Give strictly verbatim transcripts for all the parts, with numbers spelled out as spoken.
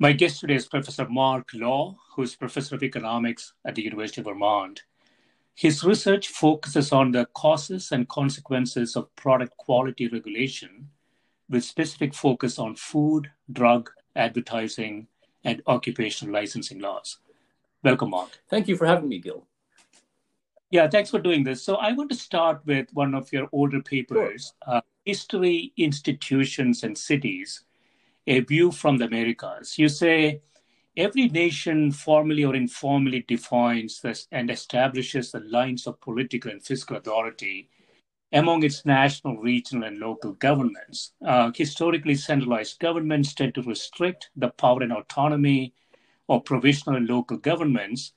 My guest today is Professor Mark Law, who is Professor of Economics at the University of Vermont. His research focuses on the causes and consequences of product quality regulation, with specific focus on food, drug, advertising, and occupational licensing laws. Welcome, Mark. Thank you for having me, Gil. Yeah, thanks for doing this. So I want to start with one of your older papers, sure. uh, History, Institutions, and Cities, A View from the Americas. You say, every nation formally or informally defines this and establishes the lines of political and fiscal authority among its national, regional, and local governments. Uh, historically, centralized governments tend to restrict the power and autonomy of provincial and local governments.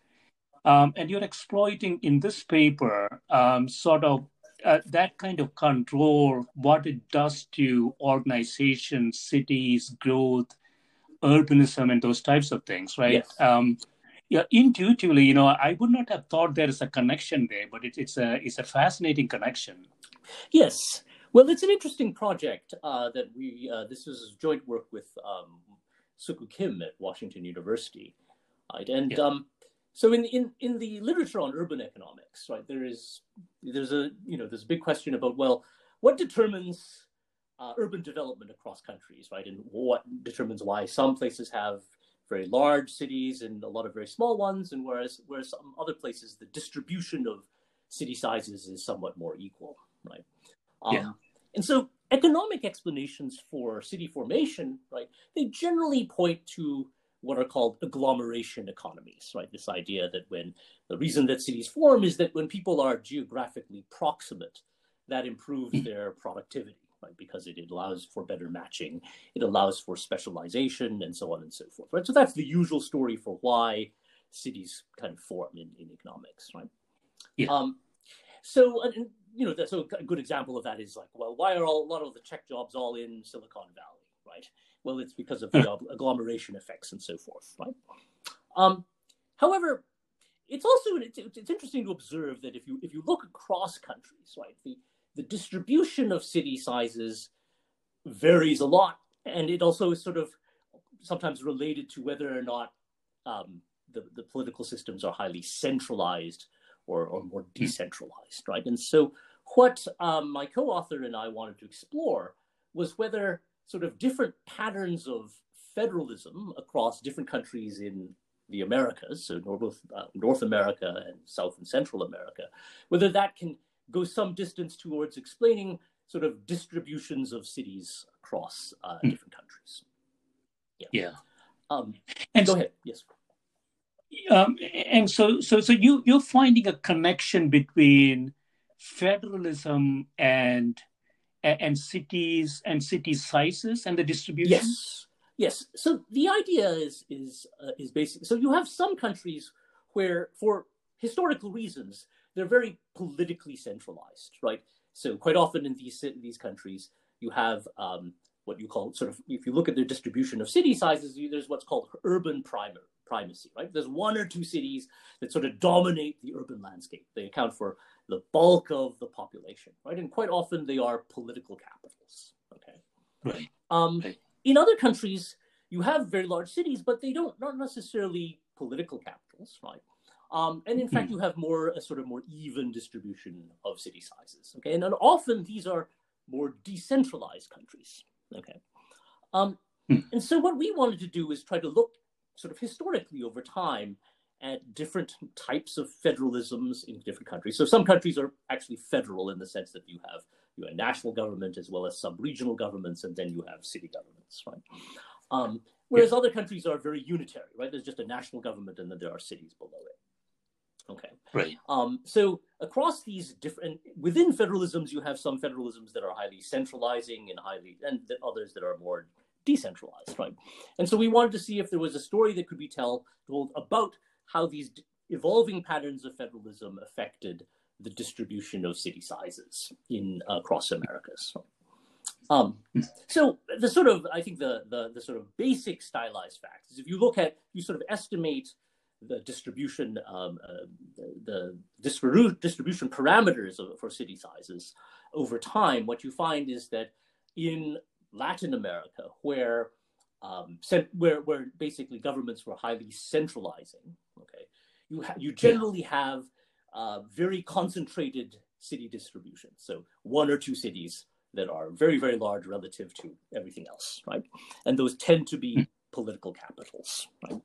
Um, and you're exploiting in this paper um, sort of uh, that kind of control, what it does to organizations, cities, growth, urbanism, and those types of things, right? Yes. Um, yeah, intuitively, you know, I would not have thought there is a connection there, but it, it's a it's a fascinating connection. Yes. Well, it's an interesting project uh, that we, uh, this is joint work with um, Suku Kim at Washington University. Right? And, yeah. um, So in, in in the literature on urban economics, right, there is there's a you know there's a big question about, well, what determines uh, urban development across countries, right, and what determines why some places have very large cities and a lot of very small ones, and whereas whereas some other places the distribution of city sizes is somewhat more equal, right? Um, yeah. And so economic explanations for city formation, right, they generally point to what are called agglomeration economies, right? This idea that when the reason that cities form is that when people are geographically proximate, that improves their productivity, right? Because it allows for better matching, it allows for specialization, and so on and so forth, right? So that's the usual story for why cities kind of form in, in economics, right? Yeah. Um, so, and, you know, so a good example of that is like, well, why are all, a lot of the tech jobs all in Silicon Valley, right? Well, it's because of the agglomeration effects and so forth, right? Um, however, it's also it's, it's interesting to observe that if you if you look across countries, right, the, the distribution of city sizes varies a lot, and it also is sort of sometimes related to whether or not um, the the political systems are highly centralized or or more decentralized, right? And so, what um, my co-author and I wanted to explore was whether sort of different patterns of federalism across different countries in the Americas, so North, uh, North America and South and Central America, whether that can go some distance towards explaining sort of distributions of cities across uh, different countries. Yeah. yeah. Um, and go so, ahead. Yes. Um, and so, so, so you you're finding a connection between federalism and and cities and city sizes and the distribution? Yes, yes. So the idea is is uh, is basic. So you have some countries where, for historical reasons, they're very politically centralized, right? So quite often in these these countries, you have um, what you call sort of, if you look at the distribution of city sizes, there's what's called urban primer, primacy, right? There's one or two cities that sort of dominate the urban landscape. They account for the bulk of the population, right? And quite often they are political capitals, okay? Right. Um, right. In other countries, you have very large cities, but they don't, not necessarily political capitals, right? Um, and in mm-hmm. fact, you have more, a sort of more even distribution of city sizes, okay? And, and often these are more decentralized countries, okay? Um, mm. And so what we wanted to do is try to look sort of historically over time at different types of federalisms in different countries. So some countries are actually federal in the sense that you have you have national government as well as sub-regional governments, and then you have city governments, right? Um, whereas yeah. other countries are very unitary, right? There's just a national government and then there are cities below it, okay? Right. Um, so across these different, within federalisms, you have some federalisms that are highly centralizing and highly, and the others that are more decentralized, right? And so we wanted to see if there was a story that could be tell, told about how these evolving patterns of federalism affected the distribution of city sizes in uh, across Americas. So, um, so the sort of, I think the, the the sort of basic stylized facts is if you look at, you sort of estimate the distribution, um, uh, the, the distribu- distribution parameters of, for city sizes over time, what you find is that in Latin America, where Um, where, where basically governments were highly centralizing, okay, you ha- you generally have uh, very concentrated city distribution. So one or two cities that are very, very large relative to everything else, right? And those tend to be political capitals, right?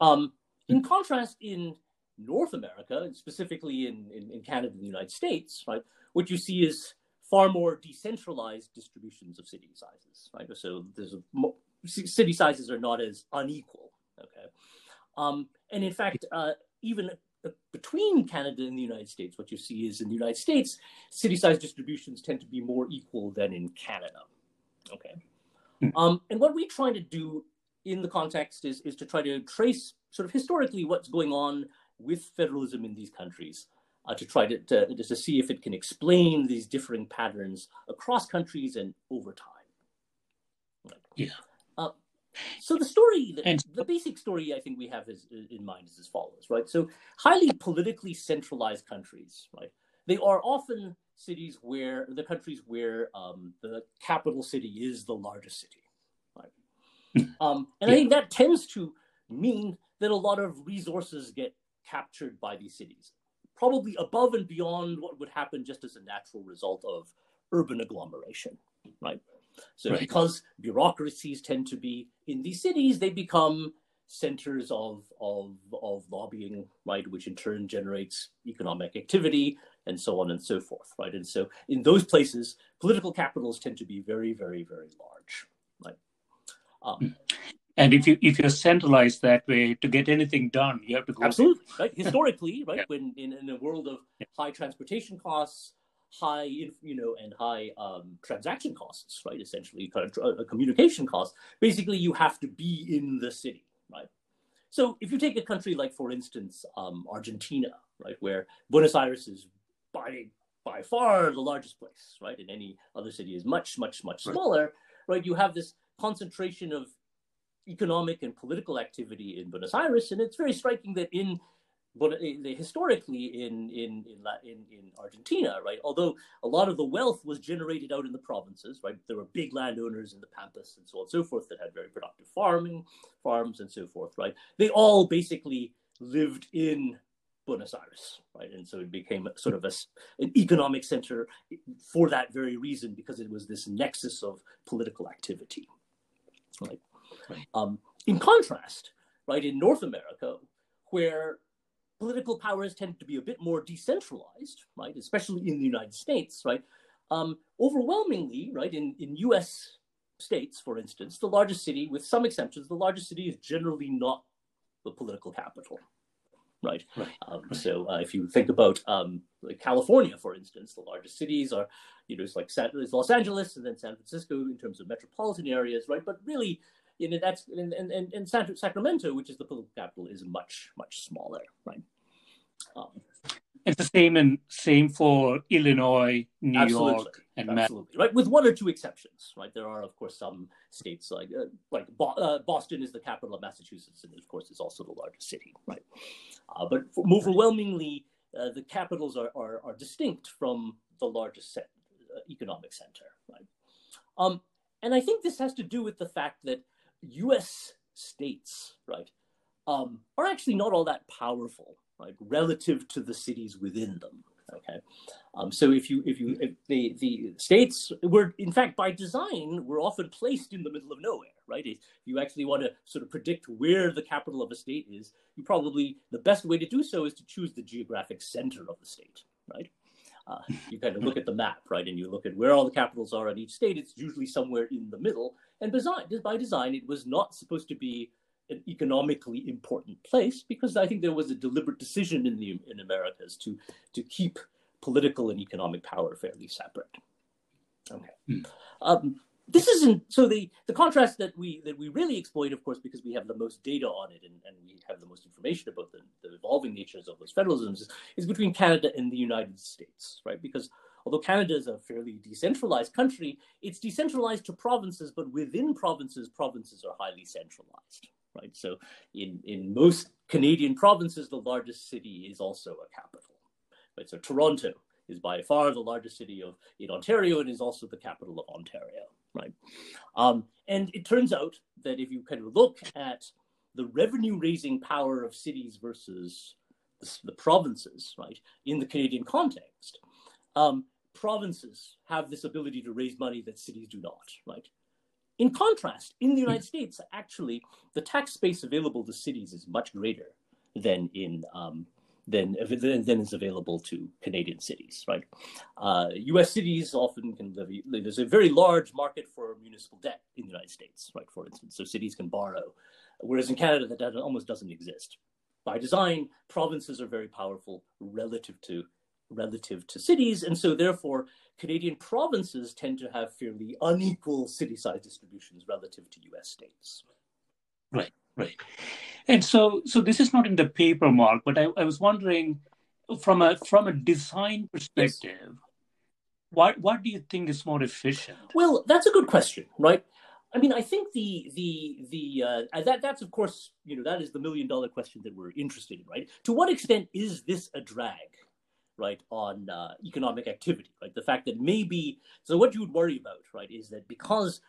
Um, in contrast, in North America, specifically in, in, in Canada and the United States, right, what you see is far more decentralized distributions of city sizes, right? So there's a mo- city sizes are not as unequal, okay? Um, and in fact, uh, even between Canada and the United States, what you see is in the United States, city size distributions tend to be more equal than in Canada, okay? Um, and what we're trying to do in the context is, is to try to trace sort of historically what's going on with federalism in these countries uh, to try to, to, to see if it can explain these differing patterns across countries and over time. Right. Yeah. So the story, the, the basic story I think we have is, in mind is as follows, right? So highly politically centralized countries, right? They are often cities where, the countries where um, the capital city is the largest city, right? Um, and yeah. I think that tends to mean that a lot of resources get captured by these cities, probably above and beyond what would happen just as a natural result of urban agglomeration, right? So right. because bureaucracies tend to be in these cities, they become centers of, of, of lobbying, right, which in turn generates economic activity and so on and so forth, right? And so in those places, political capitals tend to be very, very, very large, right? Um, and if, you, if you're centralized that way, to get anything done, you have to go... Absolutely, there. Right? Historically, right, yeah. when in, in a world of yeah. high transportation costs, high, you know, and high um, transaction costs, right? Essentially, uh, communication costs. Basically, you have to be in the city, right? So, if you take a country like, for instance, um, Argentina, right, where Buenos Aires is by by far the largest place, right, and any other city is much, much, much smaller, right? right? You have this concentration of economic and political activity in Buenos Aires, and it's very striking that in But they, historically in, in in in Argentina, right, although a lot of the wealth was generated out in the provinces, right, there were big landowners in the Pampas and so on and so forth that had very productive farming, farms and so forth, right, they all basically lived in Buenos Aires, right, and so it became sort of a, an economic center for that very reason because it was this nexus of political activity, right. right. Um, in contrast, right, in North America, where political powers tend to be a bit more decentralized, right? Especially in the United States, right? Um, overwhelmingly, right, in, in U S states, for instance, the largest city, with some exceptions, the largest city is generally not the political capital, right? right. Um, so uh, if you think about um, like California, for instance, the largest cities are, you know, it's like San, it's Los Angeles and then San Francisco in terms of metropolitan areas, right? But really, you know, that's, and, and, and Sacramento, which is the political capital, is much, much smaller, right? Um, It's the same and same for Illinois, New Absolutely. York, and Absolutely. Right, with one or two exceptions. Right, there are of course some states like uh, like Bo- uh, Boston is the capital of Massachusetts, and of course is also the largest city. Right, uh, but overwhelmingly uh, the capitals are, are are distinct from the largest set, uh, economic center. Right, um, and I think this has to do with the fact that U S states, right, um, are actually not all that powerful. Right, relative to the cities within them. Okay, um, so if you if you if the the states were in fact by design were often placed in the middle of nowhere. Right, if you actually want to sort of predict where the capital of a state is, you probably the best way to do so is to choose the geographic center of the state. Right, uh, you kind of look at the map, right, and you look at where all the capitals are in each state. It's usually somewhere in the middle. And design, by design, it was not supposed to be an economically important place, because I think there was a deliberate decision in the in Americas to to keep political and economic power fairly separate. Okay, mm. um, this isn't so the the contrast that we that we really exploit, of course, because we have the most data on it and, and we have the most information about the, the evolving natures of those federalisms is, is between Canada and the United States, right? Because although Canada is a fairly decentralized country, it's decentralized to provinces, but within provinces, provinces are highly centralized. Right, so in, in most Canadian provinces, the largest city is also a capital. Right, so Toronto is by far the largest city of in Ontario and is also the capital of Ontario. Right, um, and it turns out that if you kind of look at the revenue-raising power of cities versus the, the provinces, right, in the Canadian context, um, provinces have this ability to raise money that cities do not. Right. In contrast, in the United States, actually, the tax base available to cities is much greater than in um, than, than than is available to Canadian cities. Right? Uh, U S cities often can levy. There's a very large market for municipal debt in the United States, right? For instance, so cities can borrow, whereas in Canada that almost doesn't exist. By design, provinces are very powerful relative to relative to cities, and so therefore Canadian provinces tend to have fairly unequal city size distributions relative to U S states. Right, right. And so so this is not in the paper, Mark, but I, I was wondering from a from a design perspective, yes. what what do you think is more efficient? Well, that's a good question, right? I mean, I think the the the uh, that that's of course, you know, that is the million dollar question that we're interested in, right? To what extent is this a drag? Right, on uh, economic activity, right? The fact that maybe, so what you would worry about, right, is that because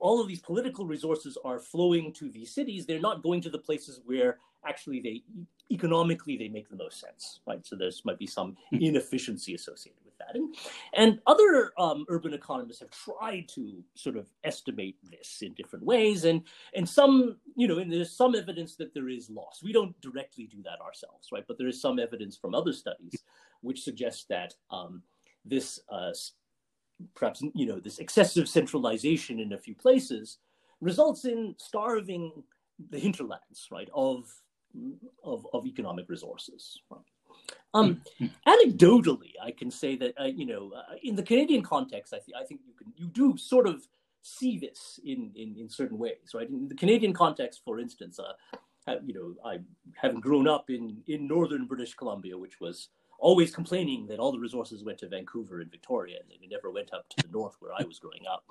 all of these political resources are flowing to these cities, they're not going to the places where actually they, economically, they make the most sense, right? So there's might be some inefficiency associated with that. And, and other um, urban economists have tried to sort of estimate this in different ways. And, and some, you know, and there's some evidence that there is loss. We don't directly do that ourselves, right? But there is some evidence from other studies which suggests that um, this uh, perhaps, you know, this excessive centralization in a few places results in starving the hinterlands, right, of of, of economic resources. Right? Um, anecdotally, I can say that, uh, you know, uh, in the Canadian context, I, th- I think you can you do sort of see this in, in, in certain ways, right? In the Canadian context, for instance, uh, have, you know, I having grown up in, in northern British Columbia, which was always complaining that all the resources went to Vancouver and Victoria, and they never went up to the north where I was growing up.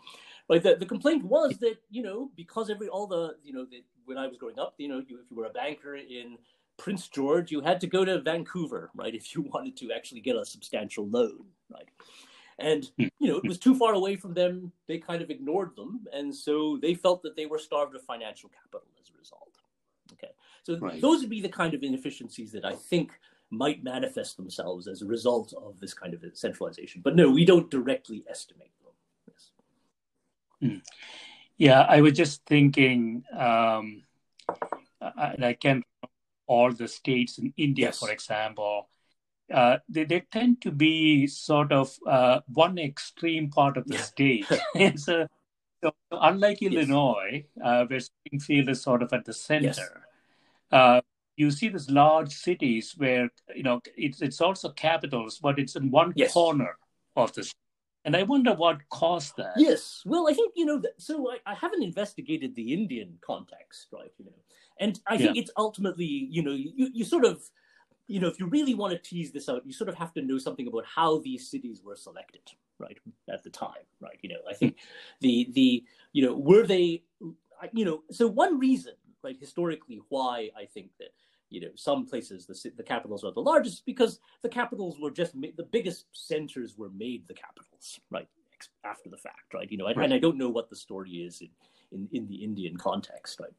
But the, the complaint was that, you know, because every all the, you know, the, when I was growing up, you know, you, if you were a banker in Prince George, you had to go to Vancouver, right, if you wanted to actually get a substantial loan, right? And, you know, it was too far away from them. They kind of ignored them. And so they felt that they were starved of financial capital as a result. Okay. So right. Those would be the kind of inefficiencies that I think might manifest themselves as a result of this kind of centralization. But no, we don't directly estimate them. Yes. Mm. Yeah, I was just thinking, um, I, I can't remember all the states in India, yes. for example, uh, they, they tend to be sort of uh, one extreme part of the yeah. state. And so, so unlike yes. Illinois, uh, where Springfield is sort of at the center, yes. uh, you see these large cities where, you know, it's it's also capitals, but it's in one yes. corner of the city. And I wonder what caused that. Yes. Well, I think, you know, so I, I haven't investigated the Indian context, right? You know, and I think yeah. it's ultimately, you know, you, you sort of, you know, if you really want to tease this out, you sort of have to know something about how these cities were selected, right, at the time, right? You know, I think the, the you know, were they, you know, so one reason, right, historically, why I think that, you know, some places the, the capitals are the largest, because the capitals were just, ma- the biggest centers were made the capitals, right, after the fact, right? You know, and, right. and I don't know what the story is in, in, in the Indian context, right?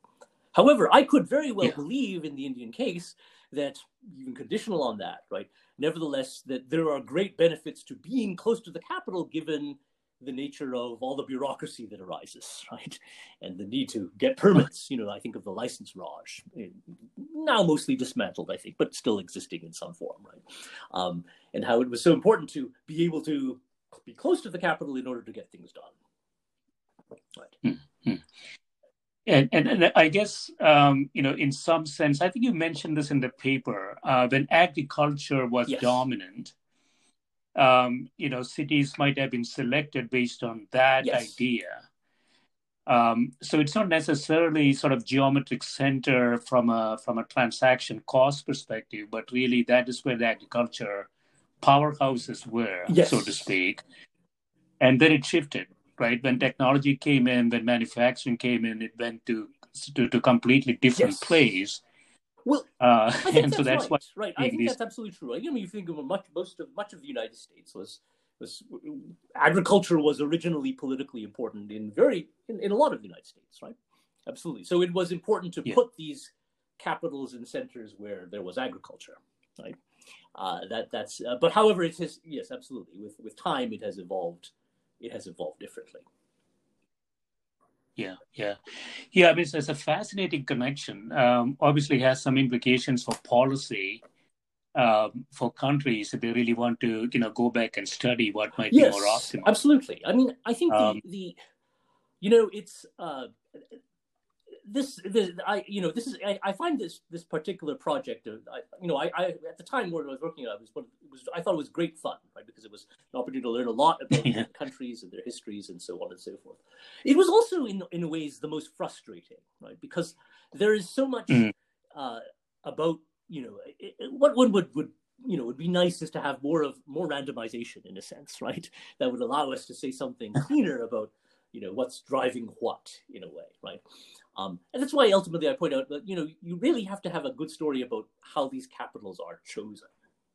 However, I could very well yeah. believe in the Indian case that, even conditional on that, right? Nevertheless, that there are great benefits to being close to the capital, given the nature of all the bureaucracy that arises, right? And the need to get permits, you know, I think of the License Raj, now mostly dismantled, I think, but still existing in some form, right? Um, and how it was so important to be able to be close to the capital in order to get things done, right? Mm-hmm. And, and, and I guess, um, you know, in some sense, I think you mentioned this in the paper, uh, when agriculture was yes. dominant, um, you know, cities might have been selected based on that yes. idea. Um, so it's not necessarily sort of geometric center from a from a transaction cost perspective, but really that is where the agriculture powerhouses were, yes. so to speak. And then it shifted. Right, when technology came in, when manufacturing came in, it went to to, to completely different yes. place. Well, uh, I think and that's so that's right. What right, I think these... that's absolutely true. I mean, you think of much, most of much of the United States was was agriculture was originally politically important in very in, in a lot of the United States, right? Absolutely. So it was important to yeah. put these capitals and centers where there was agriculture, right? Uh, that that's. Uh, but however, it has yes, absolutely. With with time, it has evolved. It has evolved differently. Yeah, yeah. Yeah, I mean, it's, it's a fascinating connection. Um, obviously has some implications for policy um, for countries if they really want to, you know, go back and study what might yes, be more optimal. Absolutely. I mean, I think um, the, the, you know, it's, uh, this, the, I, you know, this is, I, I find this, this particular project, of, I, you know, I, I, at the time when I was working on it, was one of, it was, I thought it was great fun, right? Because it was an opportunity to learn a lot about yeah. countries and their histories and so on and so forth. It was also in, in ways the most frustrating, right? Because there is so much mm. uh, about, you know, it, what one would, would, you know, would be nice is to have more of more randomization in a sense, right? That would allow us to say something cleaner about, you know, what's driving what in a way, right? Um, and that's why ultimately I point out that, you know, you really have to have a good story about how these capitals are chosen,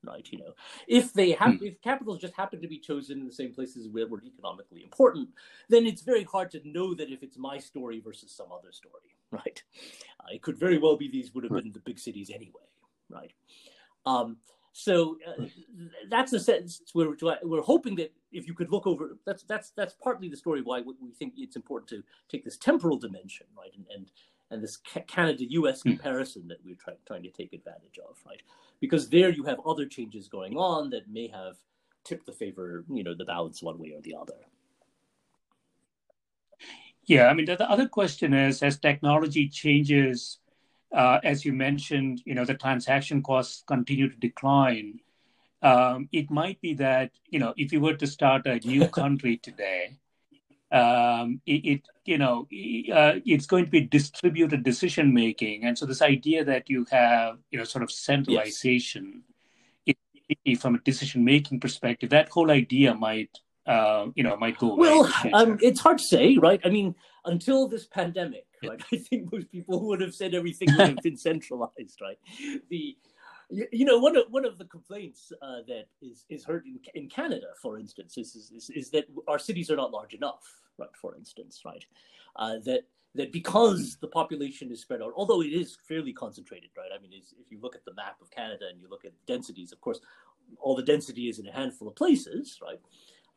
right? You know, if they have, hmm. if capitals just happen to be chosen in the same places where we're economically important, then it's very hard to know that if it's my story versus some other story, right? Uh, it could very well be these would have been the big cities anyway, right? Um, So uh, that's the sense we're we're hoping that if you could look over, that's that's that's partly the story why we think it's important to take this temporal dimension, right, and and, and this Canada U S comparison that we're try, trying to take advantage of, right, because there you have other changes going on that may have tipped the favor, you know, the balance one way or the other. Yeah, I mean, the other question is, as technology changes. Uh, as you mentioned, you know, the transaction costs continue to decline. Um, it might be that, you know, if you were to start a new country today, um, it, it, you know, uh, it's going to be distributed decision making. And so this idea that you have, you know, sort of centralization yes. it, from a decision making perspective, that whole idea might, uh, you know, might go away. Well, um, it's hard to say, right? I mean, until this pandemic, right? I think most people who would have said everything would have been centralized, right? The, you know, one of one of the complaints uh, that is is heard in, in Canada, for instance, is, is is that our cities are not large enough, right? For instance, right? Uh, that that because the population is spread out, although it is fairly concentrated, right? I mean, it's, if you look at the map of Canada and you look at densities, of course, all the density is in a handful of places, right?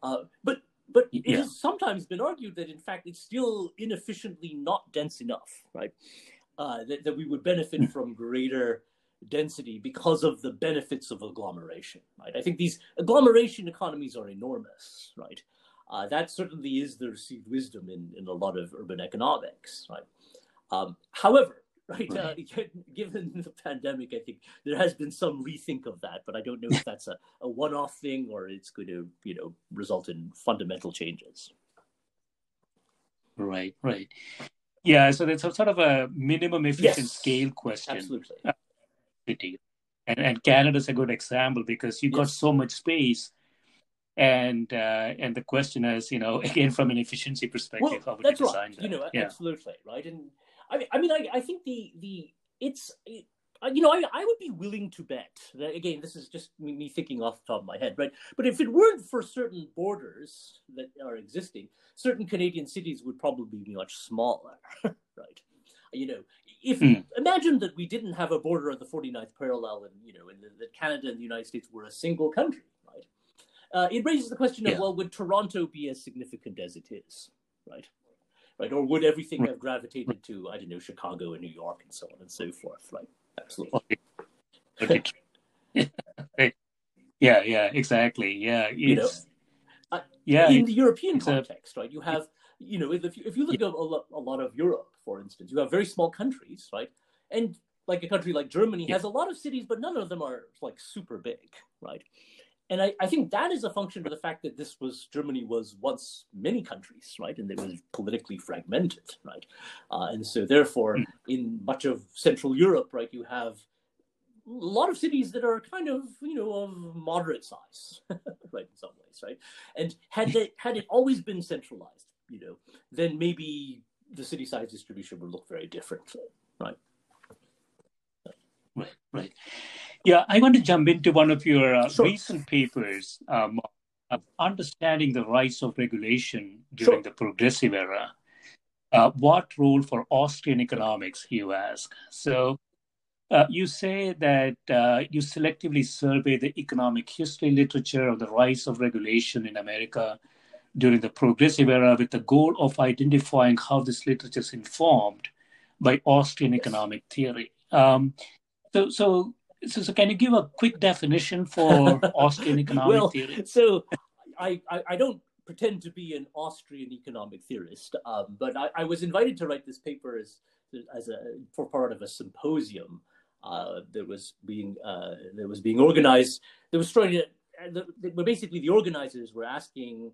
Uh, but But it yeah. has sometimes been argued that, in fact, it's still inefficiently not dense enough, right? Uh, that, that we would benefit from greater density because of the benefits of agglomeration, right? I think these agglomeration economies are enormous, right? Uh, that certainly is the received wisdom in, in a lot of urban economics, right? Um, however, right, uh, given the pandemic, I think there has been some rethink of that, but I don't know if that's a, a one-off thing or it's going to, you know, result in fundamental changes. Right, right. Yeah, so that's a, sort of a minimum efficient yes, scale question. Absolutely. And, and Canada's a good example because you yes. got so much space. And uh, and the question is, you know, again, from an efficiency perspective, well, how would that's you design right. that? You know, yeah. absolutely, right? And I mean, I mean, I, I think the the it's, it, you know, I I would be willing to bet that, again, this is just me thinking off the top of my head, right? But if it weren't for certain borders that are existing, certain Canadian cities would probably be much smaller, right? You know, if mm. imagine that we didn't have a border of the forty-ninth parallel, and you know, and that Canada and the United States were a single country, right? Uh, it raises the question of, yeah. well, would Toronto be as significant as it is, right? Right, or would everything have gravitated to, I don't know, Chicago and New York and so on and so forth, right? Absolutely. Okay. Okay. yeah, yeah, exactly. Yeah, it's, you know, uh, yeah. In the European context, a, right? You have, you know, if you, if you look yeah. at a lot, a lot of Europe, for instance, you have very small countries, right? And like a country like Germany yeah. has a lot of cities, but none of them are like super big, right? And I, I think that is a function of the fact that this was Germany was once many countries, right? And they were politically fragmented, right? Uh, and so therefore, in much of Central Europe, right, you have a lot of cities that are kind of, you know, of moderate size, right, in some ways, right? And had they, had it always been centralized, you know, then maybe the city size distribution would look very different, right? Right, right. Yeah, I want to jump into one of your uh, sure. recent papers, um, of understanding the rights of regulation during sure. the Progressive Era. Uh, what role for Austrian economics, you ask? So uh, you say that uh, you selectively survey the economic history literature of the rights of regulation in America during the Progressive Era with the goal of identifying how this literature is informed by Austrian yes. economic theory. Um, so, so. So, so can you give a quick definition for Austrian economic well, theory? So I, I, I don't pretend to be an Austrian economic theorist, um, but I, I was invited to write this paper as as a for part of a symposium uh, that was being uh, that was being organized. That was trying to, the, the, basically the organizers were asking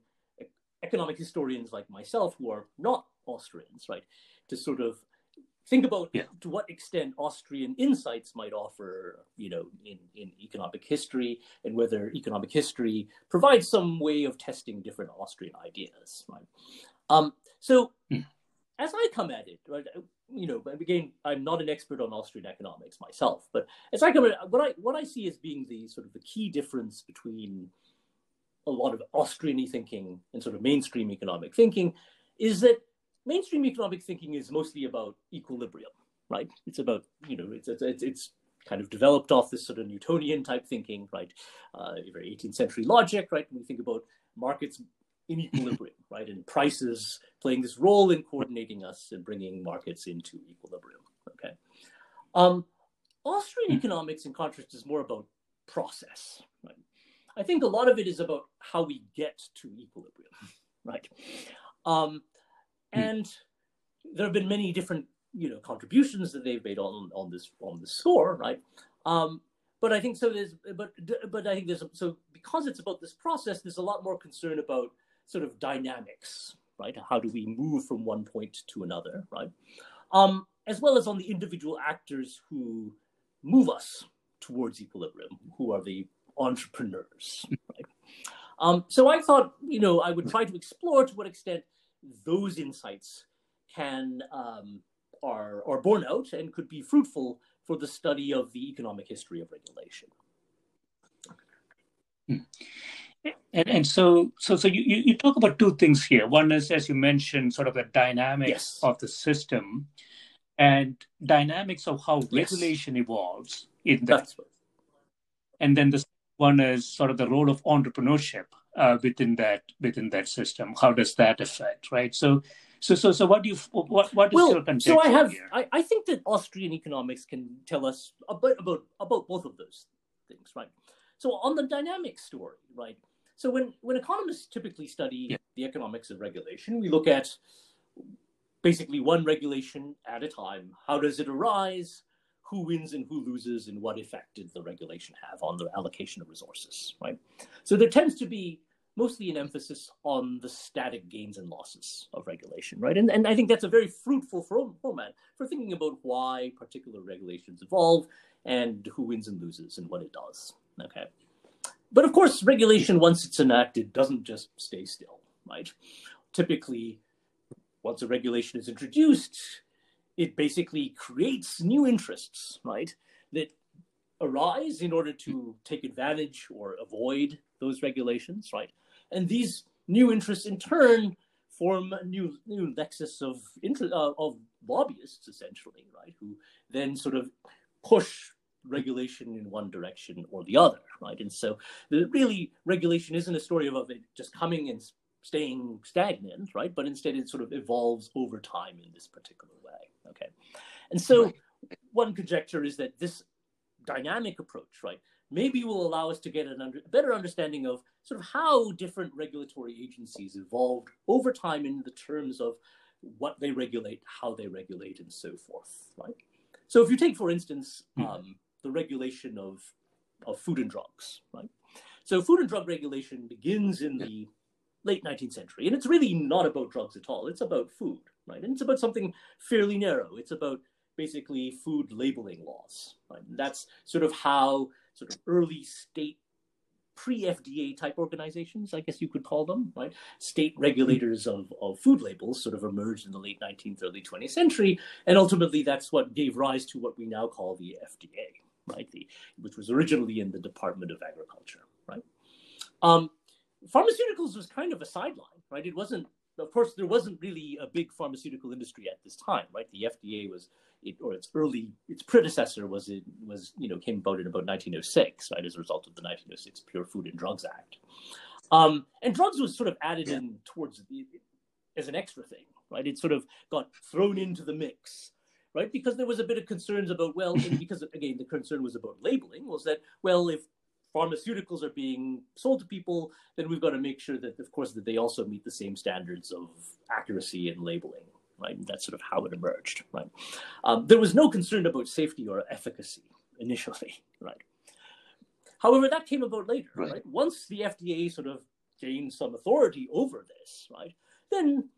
economic historians like myself, who are not Austrians, right, to sort of think about yeah. to what extent Austrian insights might offer, you know, in, in economic history, and whether economic history provides some way of testing different Austrian ideas. Right? Um, so mm. as I come at it, right, you know, again, I'm not an expert on Austrian economics myself, but as I come at it, what I, what I see as being the sort of the key difference between a lot of Austrian thinking and sort of mainstream economic thinking is that mainstream economic thinking is mostly about equilibrium, right? It's about, you know, it's it's, it's kind of developed off this sort of Newtonian type thinking, right? Uh, very eighteenth century logic, right? When we think about markets in equilibrium, right? And prices playing this role in coordinating us and bringing markets into equilibrium, okay? Um, Austrian economics, in contrast, is more about process, right? I think a lot of it is about how we get to equilibrium, right? Um, And there have been many different, you know, contributions that they've made on, on this on this score, right? Um, but I think so. There's but but I think there's a, so because it's about this process, there's a lot more concern about sort of dynamics, right? How do we move from one point to another, right? Um, as well as on the individual actors who move us towards equilibrium, who are the entrepreneurs, right? Um, so I thought, you know, I would try to explore to what extent those insights can um, are are borne out and could be fruitful for the study of the economic history of regulation. And and so so so you you talk about two things here. One is, as you mentioned, sort of the dynamics yes. of the system and dynamics of how yes. regulation evolves in that. That's right. And then the one is sort of the role of entrepreneurship. Uh, within that within that system, how does that affect, right? So, so, so, so, what do you what what is well, your context? So I have here? I, I think that Austrian economics can tell us about, about about both of those things, right? So on the dynamic story, right? So when when economists typically study yeah. the economics of regulation, we look at basically one regulation at a time. How does it arise? Who wins and who loses, and what effect did the regulation have on the allocation of resources, right? So there tends to be mostly an emphasis on the static gains and losses of regulation, right? And, and I think that's a very fruitful format for thinking about why particular regulations evolve and who wins and loses and what it does, okay? But of course, regulation, once it's enacted, doesn't just stay still, right? Typically, once a regulation is introduced, it basically creates new interests, right, that arise in order to take advantage or avoid those regulations, right? And these new interests, in turn, form a new, new nexus of, inter- uh, of lobbyists, essentially, right, who then sort of push regulation in one direction or the other, right? And so really, regulation isn't a story of it just coming and staying stagnant, right? But instead it sort of evolves over time in this particular way, okay? And so one conjecture is that this dynamic approach, right, maybe will allow us to get an under, a better understanding of sort of how different regulatory agencies evolved over time in the terms of what they regulate, how they regulate, and so forth, right? So if you take, for instance, um, the regulation of, of food and drugs, right? So food and drug regulation begins in the late nineteenth century, and it's really not about drugs at all. It's about food, right? And it's about something fairly narrow. It's about basically food labeling laws, right? And that's sort of how sort of early state pre-F D A type organizations, I guess you could call them, right? State regulators of, of food labels sort of emerged in the late nineteenth, early twentieth century. And ultimately, that's what gave rise to what we now call the F D A, right? The, which was originally in the Department of Agriculture, right? Um, pharmaceuticals was kind of a sideline, right? It wasn't, of course, there wasn't really a big pharmaceutical industry at this time, right? The F D A was, it, or its early, its predecessor was, it was, you know, came about in about nineteen oh six, right, as a result of the nineteen oh six Pure Food and Drugs Act. Um, and drugs was sort of added in towards the, as an extra thing, right? It sort of got thrown into the mix, right? Because there was a bit of concerns about, well, and because, again, the concern was about labeling, was that, well, if pharmaceuticals are being sold to people, then we've got to make sure that, of course, that they also meet the same standards of accuracy and labeling, right? And that's sort of how it emerged, right? Um, there was no concern about safety or efficacy initially, right? However, that came about later, right? right? Once the F D A sort of gained some authority over this, right, then,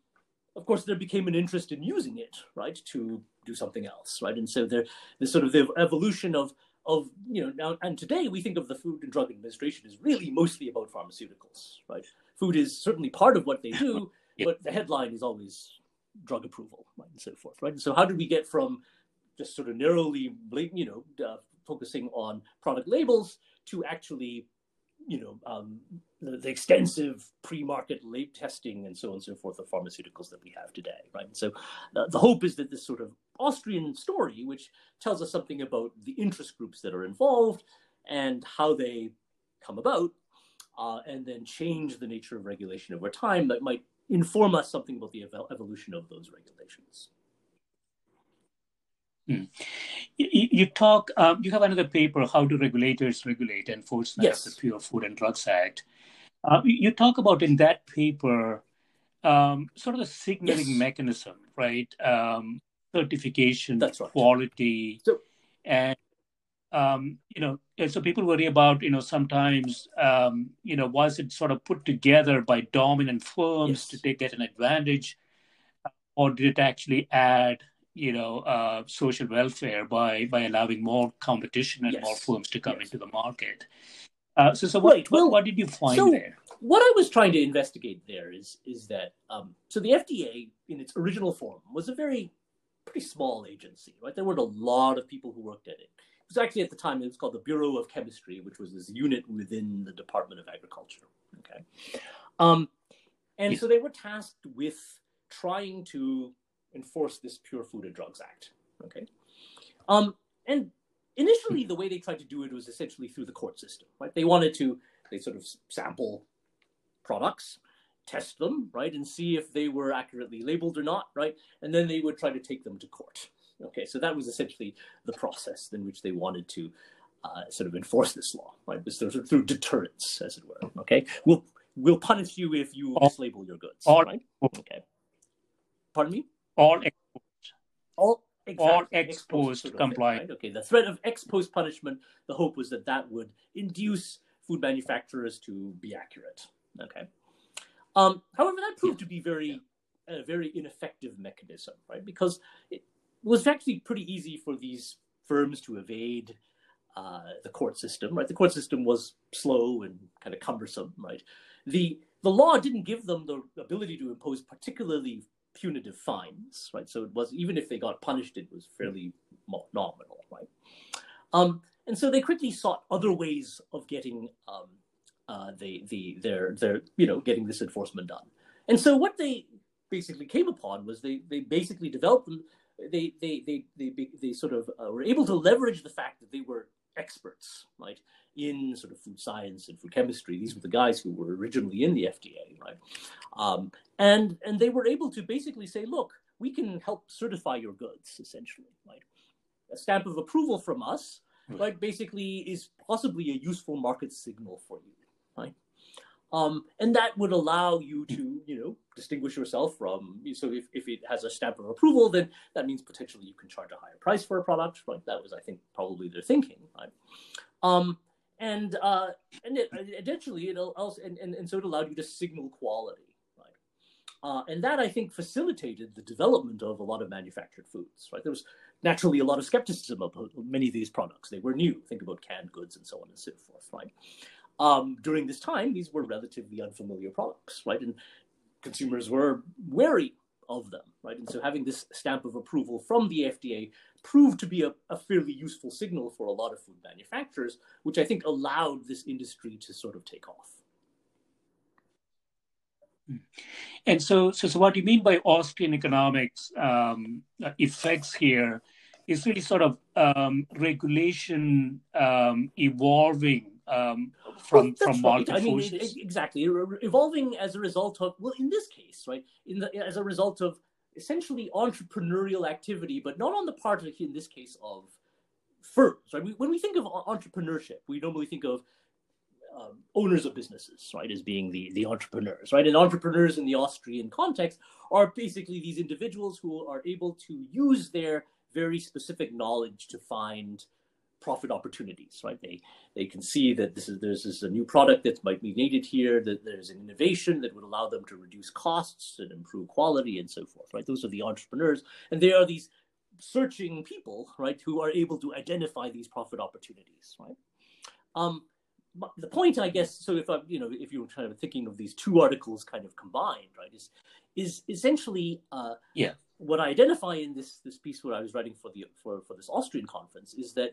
of course, there became an interest in using it, right, to do something else, right? And so there, the sort of the evolution of Of you know now and today we think of the Food and Drug Administration is really mostly about pharmaceuticals, right? Food is certainly part of what they do, yeah. But the headline is always drug approval, right, and so forth, right? And so how do we get from just sort of narrowly, you know, uh, focusing on product labels to actually, you know, um, the, the extensive pre-market lab testing and so on and so forth of pharmaceuticals that we have today, right? And so uh, the hope is that this sort of Austrian story, which tells us something about the interest groups that are involved and how they come about, uh, and then change the nature of regulation over time, that might inform us something about the ev- evolution of those regulations. Hmm. You, you talk, um, you have another paper, How Do Regulators Regulate Enforcement yes. of the Pure Food and Drugs Act. Uh, you talk about in that paper um, sort of a signaling yes. mechanism, right? Um, certification, that's right. quality, so, and um, you know, and so people worry about, you know, sometimes, um, you know, was it sort of put together by dominant firms yes. to take, get an advantage, or did it actually add, you know, uh, social welfare by by allowing more competition and yes. more firms to come yes. into the market? Uh, so, so what, right. well, what did you find so there? What I was trying to investigate there is is that um, so the F D A in its original form was a very pretty small agency, right? There weren't a lot of people who worked at it. It was actually at the time, it was called the Bureau of Chemistry, which was this unit within the Department of Agriculture, okay? Um, and yes. so they were tasked with trying to enforce this Pure Food and Drugs Act, okay? Um, and initially, the way they tried to do it was essentially through the court system, right? They wanted to, they sort of sample products, test them, right, and see if they were accurately labeled or not, right, and then they would try to take them to court. Okay, so that was essentially the process in which they wanted to uh, sort of enforce this law, right, was sort of through deterrence, as it were, okay? We'll we'll punish you if you mislabel your goods, all, right? Okay. Pardon me? All exposed. All, exactly, all exposed, sort of compliant. Thing, right? Okay, the threat of ex post punishment, the hope was that that would induce food manufacturers to be accurate, Okay. Um, however, that proved yeah. to be very, yeah. a very ineffective mechanism, right? Because it was actually pretty easy for these firms to evade uh, the court system, right? The court system was slow and kind of cumbersome, right? The the law didn't give them the ability to impose particularly punitive fines, right? So it was, even if they got punished, it was fairly nominal, right? Um, and so they quickly sought other ways of getting um, uh, the the their their you know getting this enforcement done. And so what they basically came upon was they they basically developed them. They they they they they, they sort of uh, were able to leverage the fact that they were experts, right, in sort of food science and food chemistry. These were the guys who were originally in the F D A, right? Um, and and they were able to basically say, look, we can help certify your goods, essentially, right? A stamp of approval from us, right, right basically is possibly a useful market signal for you, right? Um, and that would allow you to, you know, distinguish yourself from, so if, if it has a stamp of approval, then that means potentially you can charge a higher price for a product, right? That was, I think, probably their thinking, right? Um, and uh, and it, eventually, it'll also, and, and, and so it allowed you to signal quality, right? Uh, and that, I think, facilitated the development of a lot of manufactured foods, right? There was naturally a lot of skepticism about many of these products. They were new. Think about canned goods and so on and so forth, right? Um, during this time, these were relatively unfamiliar products, right? And consumers were wary of them, right? And so having this stamp of approval from the F D A proved to be a, a fairly useful signal for a lot of food manufacturers, which I think allowed this industry to sort of take off. And so, so, so what you mean by Austrian economics um, effects here is really sort of um, regulation um, evolving Um, from well, from right. I mean, it, exactly evolving as a result of, well, in this case, right, in the, as a result of essentially entrepreneurial activity, but not on the part of, in this case, of firms, right? We, when we think of entrepreneurship, we normally think of um, owners of businesses, right, as being the the entrepreneurs, right? And entrepreneurs in the Austrian context are basically these individuals who are able to use their very specific knowledge to find profit opportunities, right? They they can see that this is there's this is a new product that might be needed here, that there's an innovation that would allow them to reduce costs and improve quality and so forth, right? Those are the entrepreneurs. And they are these searching people, right, who are able to identify these profit opportunities, right? Um, the point, I guess, so if I'm, you know, if you were kind of thinking of these two articles kind of combined, right, is is essentially uh, yeah. what I identify in this this piece what I was writing for the for, for this Austrian conference is that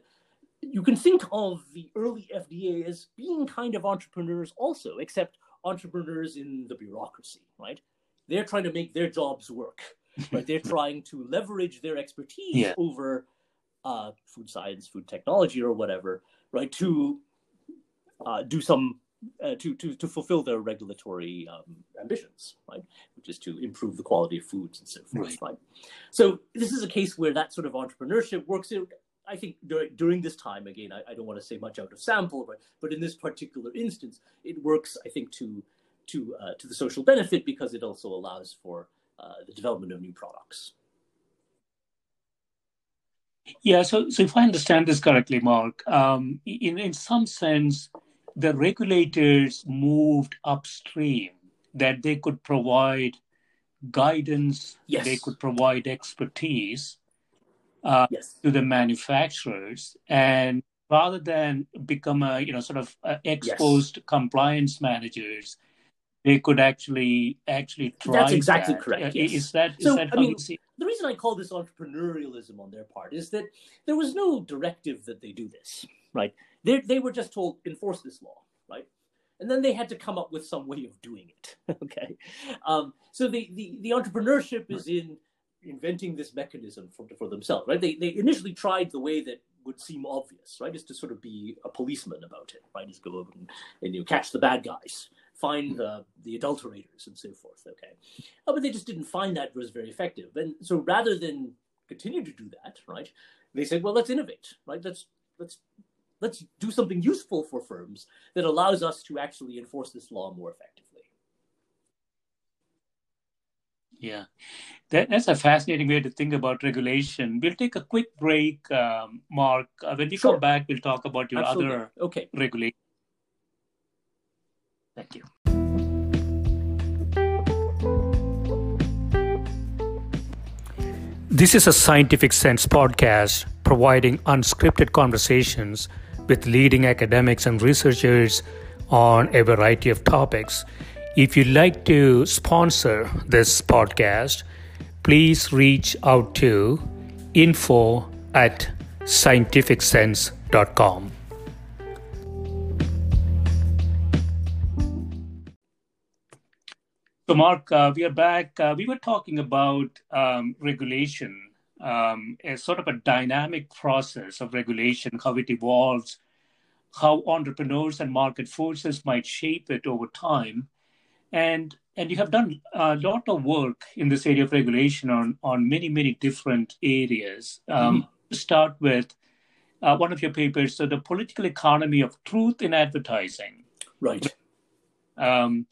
you can think of the early F D A as being kind of entrepreneurs also, except entrepreneurs in the bureaucracy, right? They're trying to make their jobs work, right? They're trying to leverage their expertise yeah. over uh, food science, food technology, or whatever, right? To uh, do some, uh, to, to, to fulfill their regulatory um, ambitions, right? Which is to improve the quality of foods and so forth, right? right? So this is a case where that sort of entrepreneurship works in, I think dur- during this time, again, I, I don't want to say much out of sample, but, but in this particular instance, it works, I think, to to uh, to the social benefit because it also allows for uh, the development of new products. Yeah, so so if I understand this correctly, Mark, um, in, in some sense, the regulators moved upstream, that they could provide guidance, yes. they could provide expertise. Uh, yes. to the manufacturers, and rather than become a you know sort of uh, exposed yes. compliance managers, they could actually actually try. That's exactly that. correct. Uh, yes. Is that is so, that? I mean, see? The reason I call this entrepreneurialism on their part is that there was no directive that they do this, right? They they were just told enforce this law, right? And then they had to come up with some way of doing it. okay, um, so the, the the entrepreneurship is in inventing this mechanism for, for themselves, right? They they initially tried the way that would seem obvious, right? Is to sort of be a policeman about it, right? Is go over and, and you know, catch the bad guys, find the the adulterators and so forth, okay? Oh, but they just didn't find that was very effective. And so rather than continue to do that, right? They said, well, let's innovate, right? Let's let's let's do something useful for firms that allows us to actually enforce this law more effectively. Yeah, that, that's a fascinating way to think about regulation. We'll take a quick break, um, Mark. Uh, when we sure. come back, we'll talk about your Absolutely. other okay. regulation. Thank you. This is a Scientific Sense podcast providing unscripted conversations with leading academics and researchers on a variety of topics. If you'd like to sponsor this podcast, please reach out to info at scientific sense dot com. So, Mark, uh, we are back. Uh, we were talking about um, regulation, um, as sort of a dynamic process of regulation, how it evolves, how entrepreneurs and market forces might shape it over time. And and you have done a lot of work in this area of regulation on, on many, many different areas. Um, mm-hmm. Start with uh, one of your papers, so the political economy of truth in advertising. Right. Um,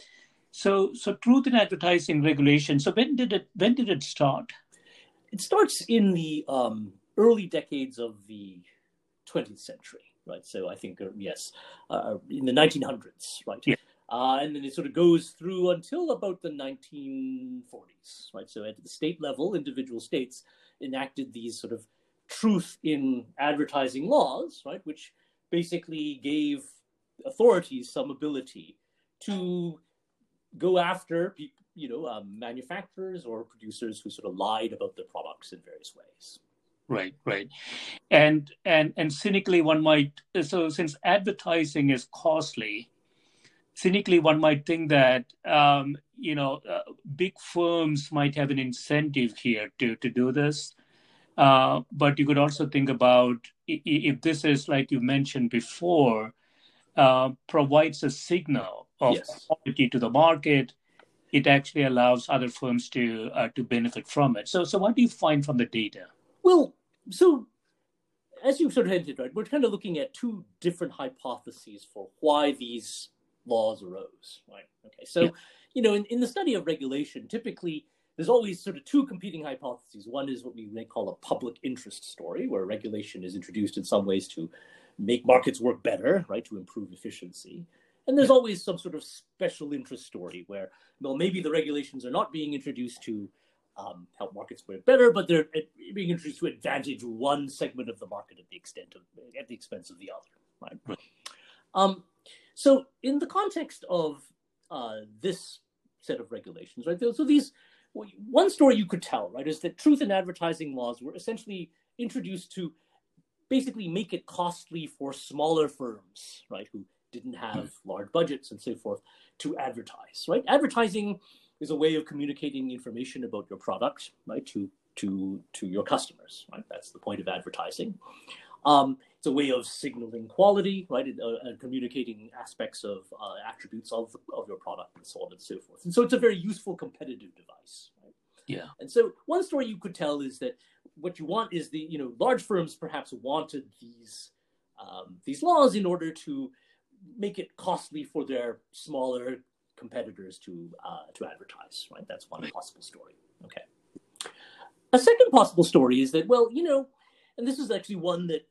so so truth in advertising regulation. So when did it when did it start? It starts in the um, early decades of the twentieth century. Right. So I think, uh, yes, uh, in the nineteen hundreds. Right. Yeah. Uh, and then it sort of goes through until about the nineteen forties, right? So at the state level, individual states enacted these sort of truth in advertising laws, right? Which basically gave authorities some ability to go after, you know, um, manufacturers or producers who sort of lied about their products in various ways. Right, right. And, and, and cynically one might, so since advertising is costly, cynically, one might think that, um, you know, uh, big firms might have an incentive here to, to do this. Uh, but you could also think about if this is, like you mentioned before, uh, provides a signal of yes. quality to the market, it actually allows other firms to uh, to benefit from it. So, so what do you find from the data? Well, so as you sort of hinted, right, we're kind of looking at two different hypotheses for why these laws arose, right? Okay, so, yeah. you know, in, in the study of regulation, typically there's always sort of two competing hypotheses. One is what we may call a public interest story, where regulation is introduced in some ways to make markets work better, right, to improve efficiency. And there's yeah. always some sort of special interest story where, well, maybe the regulations are not being introduced to um, help markets work better, but they're being introduced to advantage one segment of the market at the extent of, at the expense of the other, right? right. Um, So in the context of uh, this set of regulations, right, so these, one story you could tell, right, is that truth in advertising laws were essentially introduced to basically make it costly for smaller firms, right, who didn't have large budgets and so forth to advertise, right? Advertising is a way of communicating information about your product, right, to, to, to your customers, right? That's the point of advertising. Um, It's a way of signaling quality, right, and, uh, and communicating aspects of uh, attributes of, of your product and so on and so forth. And so it's a very useful competitive device. Right? Yeah. And so one story you could tell is that what you want is the, you know, large firms perhaps wanted these um, these laws in order to make it costly for their smaller competitors to uh, to advertise, right? That's one possible story. Okay. A second possible story is that, well, you know, and this is actually one that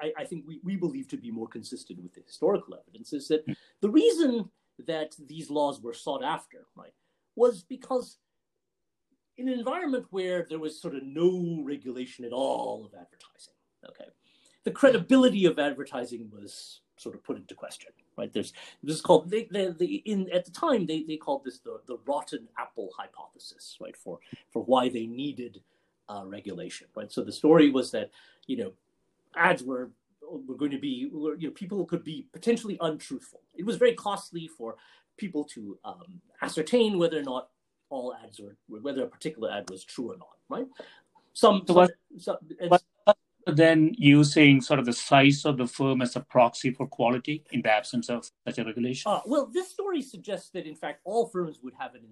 I, I think we, we believe to be more consistent with the historical evidence, is that the reason that these laws were sought after, right, was because in an environment where there was sort of no regulation at all of advertising, okay, the credibility of advertising was sort of put into question, right? There's this is called they, they, they, in at the time they they called this the the rotten apple hypothesis, right, for for why they needed uh, regulation, right? So the story was that, you know, ads were were going to be, were, you know, people could be potentially untruthful. It was very costly for people to um, ascertain whether or not all ads were, whether a particular ad was true or not, right? Some, so what, some, some then using sort of the size of the firm as a proxy for quality in the absence of such a regulation? Uh, well, this story suggests that, in fact, all firms would have an,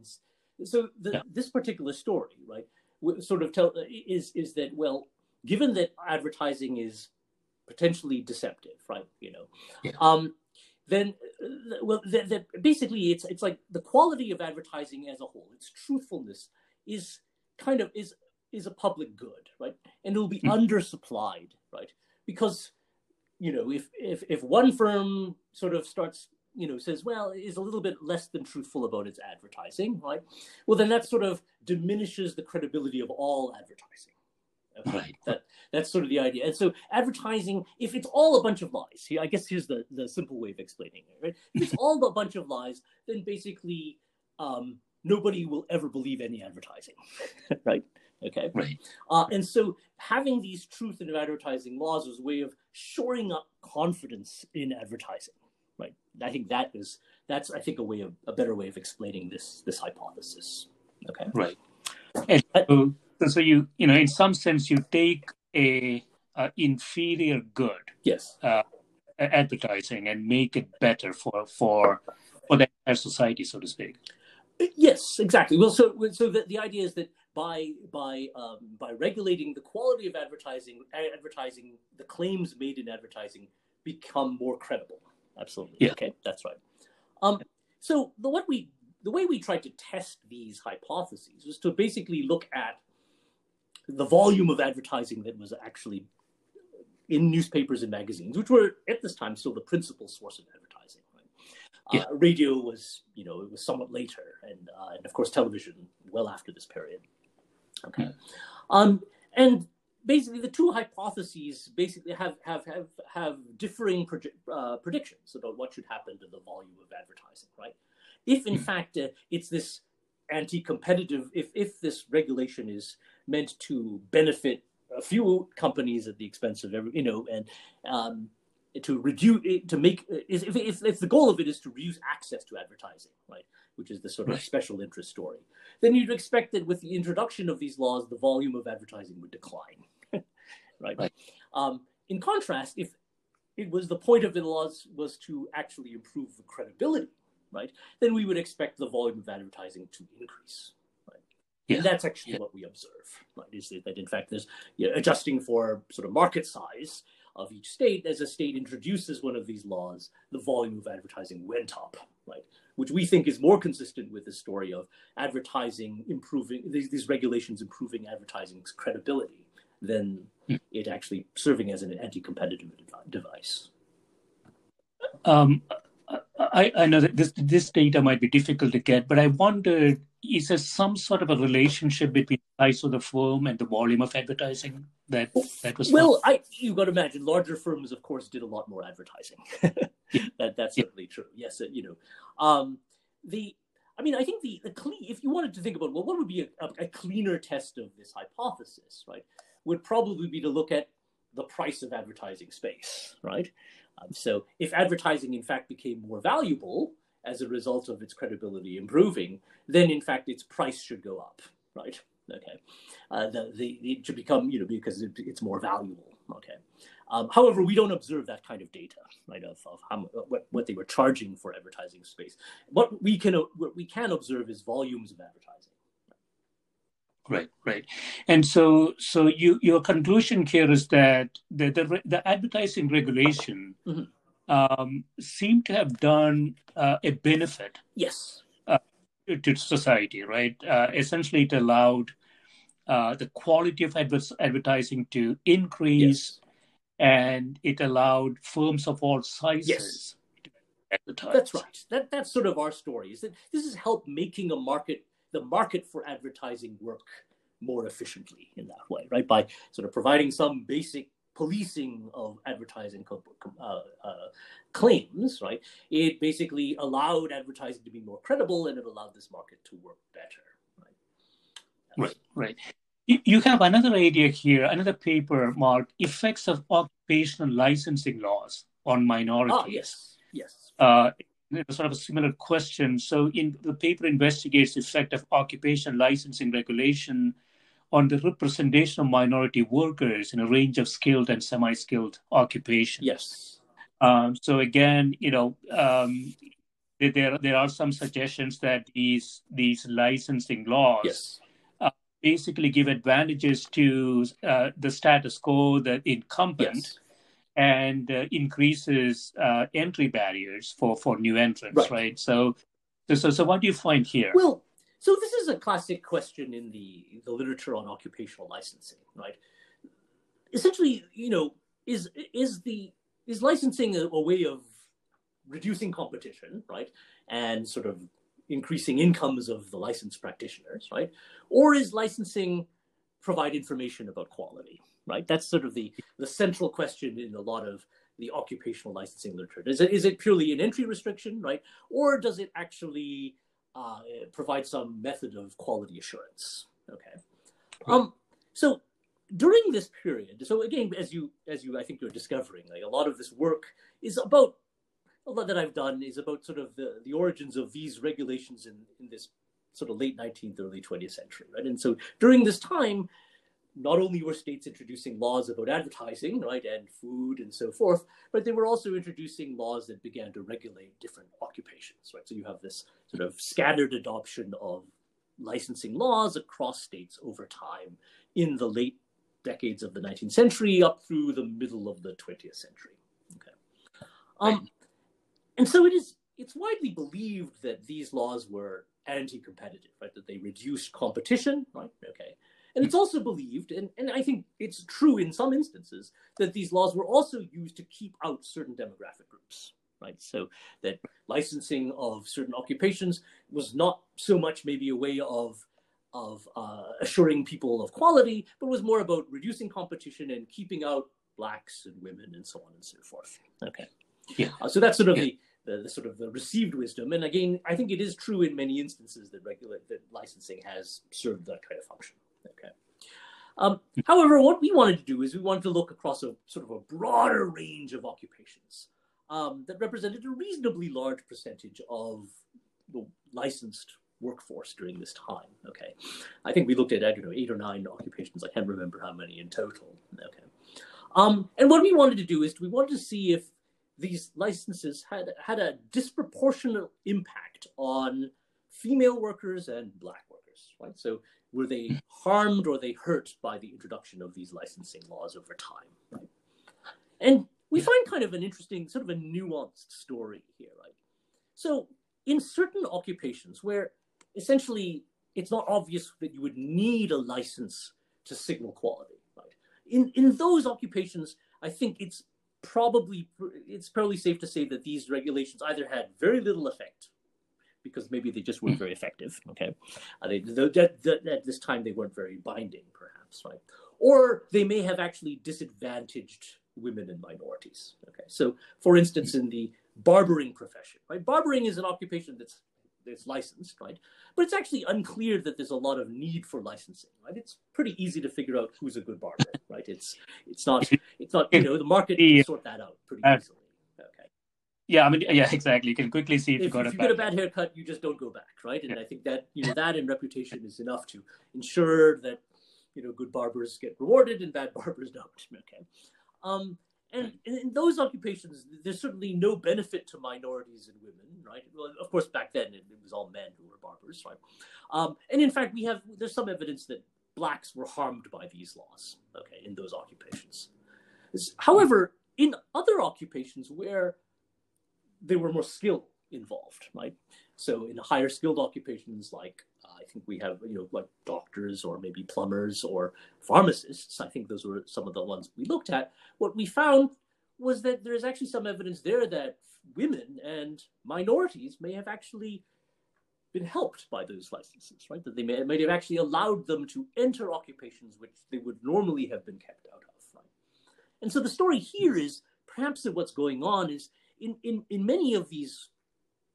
so the, yeah. this particular story, right, sort of tell, is is that, well, given that advertising is potentially deceptive, right? You know, yeah. um, then well, that th- basically it's it's like the quality of advertising as a whole, its truthfulness is kind of is is a public good, right? And it will be mm-hmm. undersupplied, right? Because, you know, if if if one firm sort of starts, you know, says, well, is a little bit less than truthful about its advertising, right? Well, then that sort of diminishes the credibility of all advertising. right? That that's sort of the idea. And so advertising, if it's all a bunch of lies, I guess here's the, the simple way of explaining it, right? If it's all a bunch of lies, then basically um, nobody will ever believe any advertising, right? Okay. Right. Uh, and so having these truth in advertising laws was a way of shoring up confidence in advertising, right? I think that is, that's, I think, a way of, a better way of explaining this, this hypothesis. Okay. Right. And so, so you, you know, in some sense you take a, a inferior good. Yes. Uh, advertising and make it better for, for, for the entire society, so to speak. Yes, exactly. Well, so, so the, the idea is that By by um, by regulating the quality of advertising, advertising the claims made in advertising become more credible. Absolutely. Yeah. Okay, that's right. Um, so the what we the way we tried to test these hypotheses was to basically look at the volume of advertising that was actually in newspapers and magazines, which were at this time still the principal source of advertising. Yeah. Uh, radio was, you know, it was somewhat later, and uh, and of course television well after this period. Okay. Um, and basically the two hypotheses basically have have, have, have differing proje- uh, predictions about what should happen to the volume of advertising, right? If in mm-hmm. fact uh, it's this anti-competitive, if, if this regulation is meant to benefit a few companies at the expense of every, you know, and um, to reduce, to make, if, if, if the goal of it is to reduce access to advertising, right, which is the sort of right. special interest story, then you'd expect that with the introduction of these laws, the volume of advertising would decline, right? right. Um, in contrast, if it was the point of the laws was to actually improve the credibility, right, then we would expect the volume of advertising to increase. Yeah. And that's actually yeah. what we observe, right, is that in fact there's, you know, adjusting for sort of market size of each state, as a state introduces one of these laws, the volume of advertising went up, right? Which we think is more consistent with the story of advertising improving, these, these regulations improving advertising's credibility than mm. it actually serving as an anti-competitive device. Um, I, I know that this, this data might be difficult to get, but I wondered, is there some sort of a relationship between the size of the firm and the volume of advertising that, that was? Well, I, you've got to imagine larger firms, of course, did a lot more advertising. yeah. that, that's yeah. certainly true. Yes, you know, um, the. I mean, I think the, the clean, if you wanted to think about, well, what would be a, a, a cleaner test of this hypothesis, right, would probably be to look at the price of advertising space, right? Um, so if advertising, in fact, became more valuable as a result of its credibility improving, then in fact its price should go up, right? Okay, uh, the, the it should become, you know, because it, it's more valuable. Okay, um, however, we don't observe that kind of data, right? Of, of how, what what they were charging for advertising space. What we can what we can observe is volumes of advertising. Right, right, and so so you your conclusion here is that the the, the advertising regulation. Mm-hmm. Um, seem to have done uh, a benefit yes. uh, to society, right? Uh, essentially, it allowed uh, the quality of adver- advertising to increase, yes. and it allowed firms of all sizes yes. to advertise. That's right. That, that's sort of our story, is that this has helped making a market, the market for advertising work more efficiently in that way, right? By sort of providing some basic policing of advertising uh, uh, claims, right? It basically allowed advertising to be more credible, and it allowed this market to work better. Right, right. right. You have another idea here, another paper, Mark, effects of occupational licensing laws on minorities. Ah, yes, yes. Uh, sort of a similar question. So in the paper investigates the effect of occupational licensing regulation on the representation of minority workers in a range of skilled and semi-skilled occupations. Yes. Um, so again, you know, um, there there are some suggestions that these these licensing laws yes. uh, basically give advantages to uh, the status quo, the incumbent, yes. and uh, increases uh, entry barriers for, for new entrants, right? right? So, so, so what do you find here? Well, so this is a classic question in the, the literature on occupational licensing, right? Essentially, you know, is is the is licensing a, a way of reducing competition, right, and sort of increasing incomes of the licensed practitioners, right? Or is licensing provide information about quality, right? That's sort of the, the central question in a lot of the occupational licensing literature. Is it, is it purely an entry restriction, right? Or does it actually uh, provide some method of quality assurance? Okay. Um, so during this period, so again, as you, as you, I think you're discovering, like a lot of this work is about, a lot that I've done is about sort of the, the origins of these regulations in, in this sort of late nineteenth, early twentieth century, right? And so during this time, not only were states introducing laws about advertising, right, and food and so forth, but they were also introducing laws that began to regulate different occupations, right? So you have this sort of scattered adoption of licensing laws across states over time in the late decades of the nineteenth century up through the middle of the twentieth century. Okay. Um, and so it is, it's widely believed that these laws were anti-competitive, right? That they reduced competition, right? Okay. And it's also believed, and, and I think it's true in some instances, that these laws were also used to keep out certain demographic groups, right? So that licensing of certain occupations was not so much maybe a way of, of uh, assuring people of quality, but was more about reducing competition and keeping out blacks and women and so on and so forth. Okay. Yeah. Uh, so that's sort of yeah. the... The, the sort of the received wisdom. And again, I think it is true in many instances that regulate that licensing has served that kind of function. Okay. Um, however, what we wanted to do is we wanted to look across a sort of a broader range of occupations um, that represented a reasonably large percentage of the licensed workforce during this time. Okay. I think we looked at, I don't know, eight or nine occupations. I can't remember how many in total. Okay. Um, and what we wanted to do is we wanted to see if these licenses had had a disproportionate impact on female workers and black workers, right? So were they harmed or they hurt by the introduction of these licensing laws over time, right? And we find kind of an interesting, sort of a nuanced story here, right? So in certain occupations where essentially it's not obvious that you would need a license to signal quality, right? In, in those occupations, I think it's Probably, it's probably safe to say that these regulations either had very little effect, because maybe they just weren't very effective. Okay, uh, they, they, they, at this time they weren't very binding, perhaps, right? Or they may have actually disadvantaged women and minorities. Okay, so for instance, in the barbering profession, right? Barbering is an occupation that's that's licensed, right? But it's actually unclear that there's a lot of need for licensing, right? It's pretty easy to figure out who's a good barber, right? It's it's not it's not you know the market can sort that out pretty easily. Okay. Yeah, I mean, yeah, exactly. You can quickly see if, if you got if a you bad get a bad haircut, haircut, you just don't go back, right? And yeah. I think that you know that and reputation is enough to ensure that you know good barbers get rewarded and bad barbers don't. Okay. Um, And in those occupations, there's certainly no benefit to minorities and women, right? Well, of course, back then it, it was all men who were barbers, right? Um, and in fact, we have there's some evidence that blacks were harmed by these laws, okay, in those occupations. However, in other occupations where there were more skill involved, right? So in higher skilled occupations, like uh, I think we have, you know, like doctors or maybe plumbers or pharmacists. I think those were some of the ones we looked at. What we found was that there is actually some evidence there that women and minorities may have actually been helped by those licenses, right? That they may, may have actually allowed them to enter occupations which they would normally have been kept out of. Right? And so the story here is perhaps that what's going on is in in, in many of these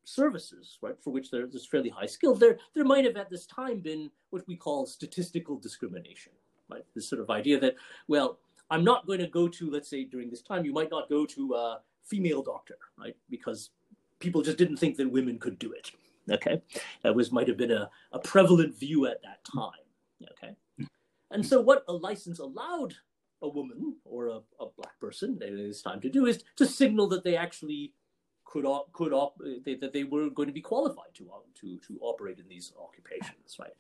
services, right, for which there's fairly high skill, there there might have at this time been what we call statistical discrimination, right? This sort of idea that, well, I'm not going to go to, let's say during this time, you might not go to a female doctor, right? Because people just didn't think that women could do it, okay? That was might have been a, a prevalent view at that time, okay? And so what a license allowed a woman or a, a black person at this time to do is to signal that they actually could op, could op, they, that they were going to be qualified to, to, to operate in these occupations, right?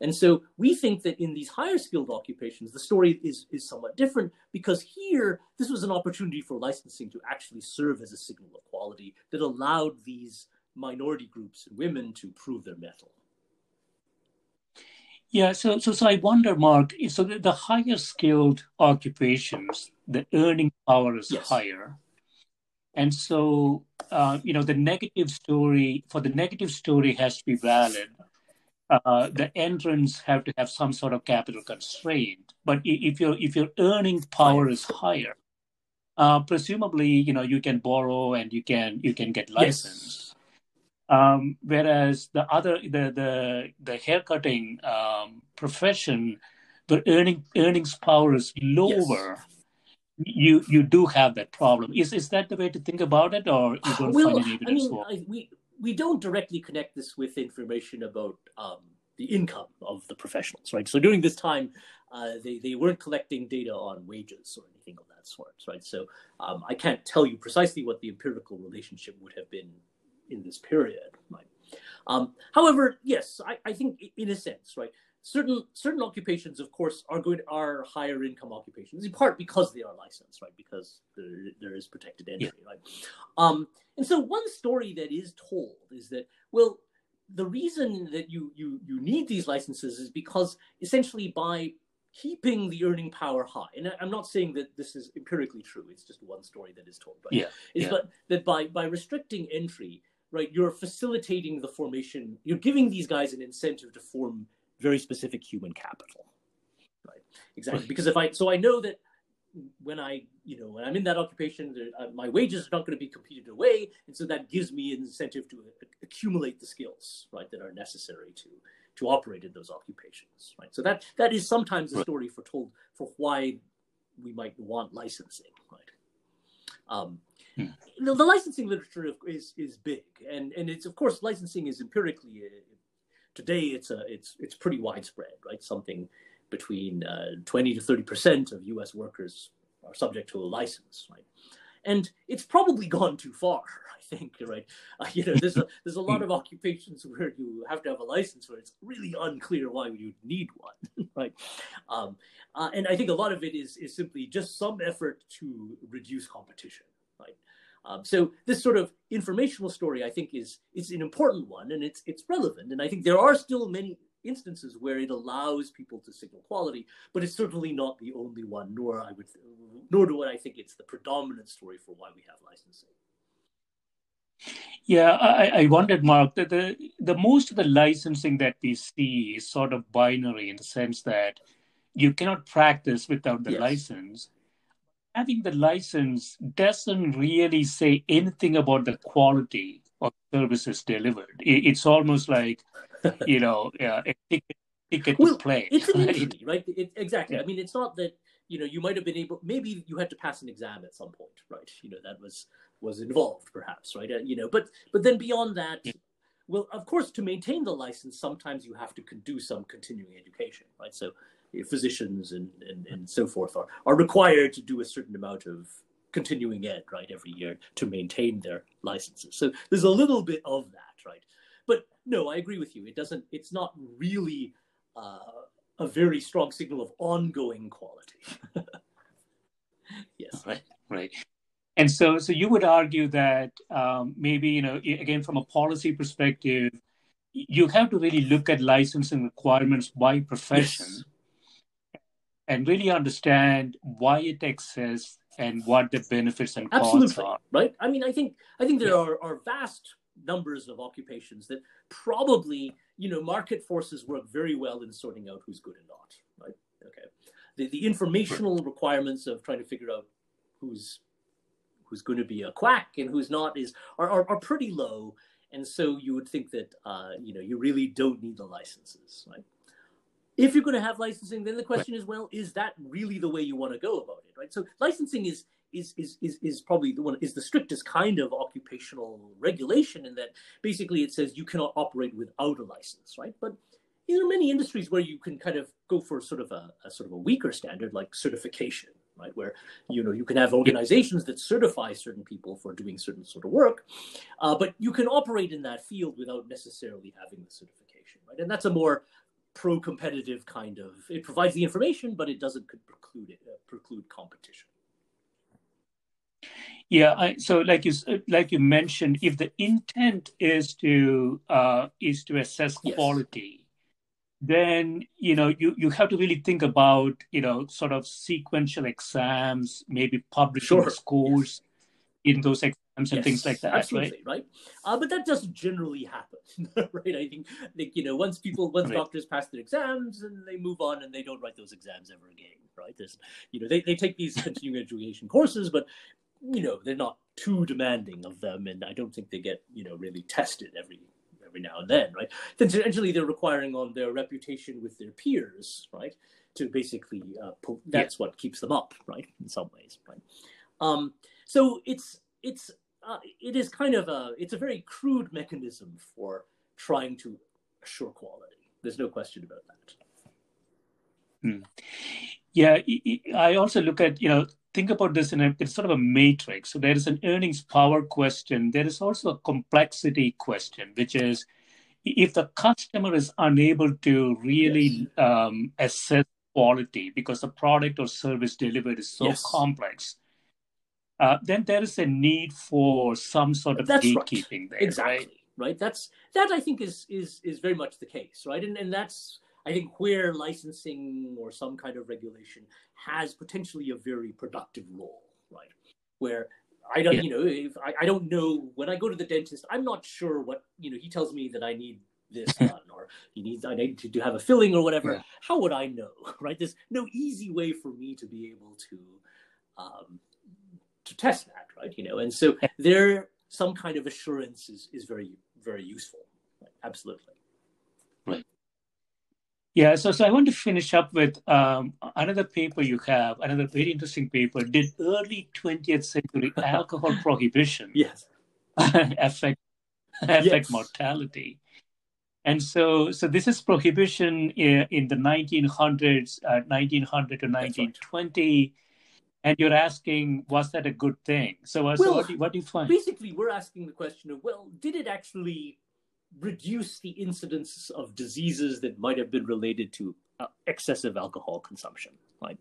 And so we think that in these higher skilled occupations, the story is, is somewhat different because here, this was an opportunity for licensing to actually serve as a signal of quality that allowed these minority groups and women to prove their mettle. Yeah, so so so I wonder, Mark, so the, the higher skilled occupations, the earning power is yes. higher. And so, uh, you know, the negative story, for the negative story has to be valid, uh, the entrants have to have some sort of capital constraint. But if your if your earning power is higher, uh, presumably you know you can borrow and you can you can get licensed. Yes. Um, whereas the other the the the haircutting um, profession, the earning earnings power is lower. Yes. You you do have that problem. Is is that the way to think about it, or you don't well, find any evidence for? I mean, we we don't directly connect this with information about um, the income of the professionals, right? So during this time, uh, they they weren't collecting data on wages or anything of that sort, right? So um, I can't tell you precisely what the empirical relationship would have been in this period, right? Um, however, yes, I, I think in a sense, right. Certain certain occupations, of course, are good are higher income occupations, in part because they are licensed, right? Because there, there is protected entry, yeah. right? Um, and so one story that is told is that, well, the reason that you you you need these licenses is because essentially by keeping the earning power high, and I, I'm not saying that this is empirically true, it's just one story that is told, right? Yeah. Is yeah. But that by by restricting entry, right, you're facilitating the formation, you're giving these guys an incentive to form very specific human capital, right? Exactly, because if I, so I know that when I, you know, when I'm in that occupation, uh, my wages are not going to be competed away, and so that gives me an incentive to uh, accumulate the skills, right, that are necessary to to operate in those occupations, right? So that that is sometimes a story foretold for why we might want licensing, right? Um, hmm. the, the licensing literature is is big, and and it's of course licensing is empirically. A, Today, it's a it's it's pretty widespread, right? Something between uh, twenty to thirty percent of U S workers are subject to a license, right? And it's probably gone too far, I think, right? Uh, you know, there's a, there's a lot of occupations where you have to have a license where it's really unclear why you'd need one, right? Um, uh, and I think a lot of it is is simply just some effort to reduce competition, right? Um, so this sort of informational story, I think, is is an important one, and it's it's relevant. And I think there are still many instances where it allows people to signal quality, but it's certainly not the only one. Nor I would, nor do I think it's the predominant story for why we have licensing. Yeah, I, I wondered, Mark, that the the most of the licensing that we see is sort of binary in the sense that you cannot practice without the yes. license. Having the license doesn't really say anything about the quality of services delivered. It's almost like, you know, yeah, a ticket, ticket well, to play. It's an entry, right? It, exactly. Yeah. I mean, it's not that, you know, you might have been able, maybe you had to pass an exam at some point, right? You know, that was was involved perhaps, right? Uh, you know, but but then beyond that, yeah. well, of course, to maintain the license, sometimes you have to do some continuing education, right? So physicians and, and, and so forth are, are required to do a certain amount of continuing ed, right, every year to maintain their licenses. So there's a little bit of that, right? But no, I agree with you. It doesn't, it's not really uh, a very strong signal of ongoing quality. Yes. Right, right. And so, so you would argue that um, maybe, you know, again, from a policy perspective, you have to really look at licensing requirements by profession. Yes. And really understand why it exists and what the benefits and costs Absolutely, are. Right? I mean, I think I think there yeah. are, are vast numbers of occupations that probably, you know, market forces work very well in sorting out who's good and not. Right? Okay. The the informational requirements of trying to figure out who's who's going to be a quack and who's not is are are, are pretty low, and so you would think that uh, you know you really don't need the licenses, right? If you're going to have licensing, then the question right. is, well, is that really the way you want to go about it, right? So licensing is is is is is probably the one is the strictest kind of occupational regulation in that basically it says you cannot operate without a license, right? But there are many industries where you can kind of go for sort of a, a sort of a weaker standard like certification, right? Where you know you can have organizations that certify certain people for doing certain sort of work, uh, but you can operate in that field without necessarily having the certification, right? And that's a more pro-competitive kind of, it provides the information, but it doesn't preclude it, uh, preclude competition. Yeah, I, so like you like you mentioned, if the intent is to uh, is to assess quality, yes. then you know you, you have to really think about you know sort of sequential exams, maybe publishing sure. scores, in those exams and yes, things like that, absolutely, right? right? Uh, but that doesn't generally happen, right? I think, like, you know, once people, once right. doctors pass their exams and they move on and they don't write those exams ever again, right? There's, you know, they, they take these continuing education courses, but, you know, they're not too demanding of them. And I don't think they get, you know, really tested every every now and then, right? Then essentially they're requiring on their reputation with their peers, right? To basically, uh, po- that's yeah. what keeps them up, right? In some ways, right? Um, so it's it's uh, it is kind of a it's a very crude mechanism for trying to assure quality. There's no question about that. Hmm. Yeah, I also look at, you know, think about this in a, it's sort of a matrix. So there is an earnings power question. There is also a complexity question, which is if the customer is unable to really yes. um, assess quality because the product or service delivered is so yes. complex. Uh, then there is a need for some sort of that's gatekeeping right. there. Exactly. Right? right. That's that I think is is is very much the case, right? And and that's I think where licensing or some kind of regulation has potentially a very productive role, right? Where I don't, yeah. you know, if I, I don't know when I go to the dentist, I'm not sure what, you know, he tells me that I need this done or he needs I need to, to have a filling or whatever. Yeah. How would I know? Right? There's no easy way for me to be able to um to test that, right? You know, and so there, some kind of assurance is, is very, very useful. Right? Absolutely. Right. Yeah. So, so I want to finish up with um, another paper you have, another very interesting paper. Did early twentieth century alcohol prohibition yes. affect affect yes. mortality? And so, so this is prohibition in, in the nineteen hundreds, uh, nineteen hundred to nineteen twenty. And you're asking, was that a good thing? So, uh, well, so what, do you, what do you find? Basically, we're asking the question of, well, did it actually reduce the incidence of diseases that might have been related to uh, excessive alcohol consumption? Right?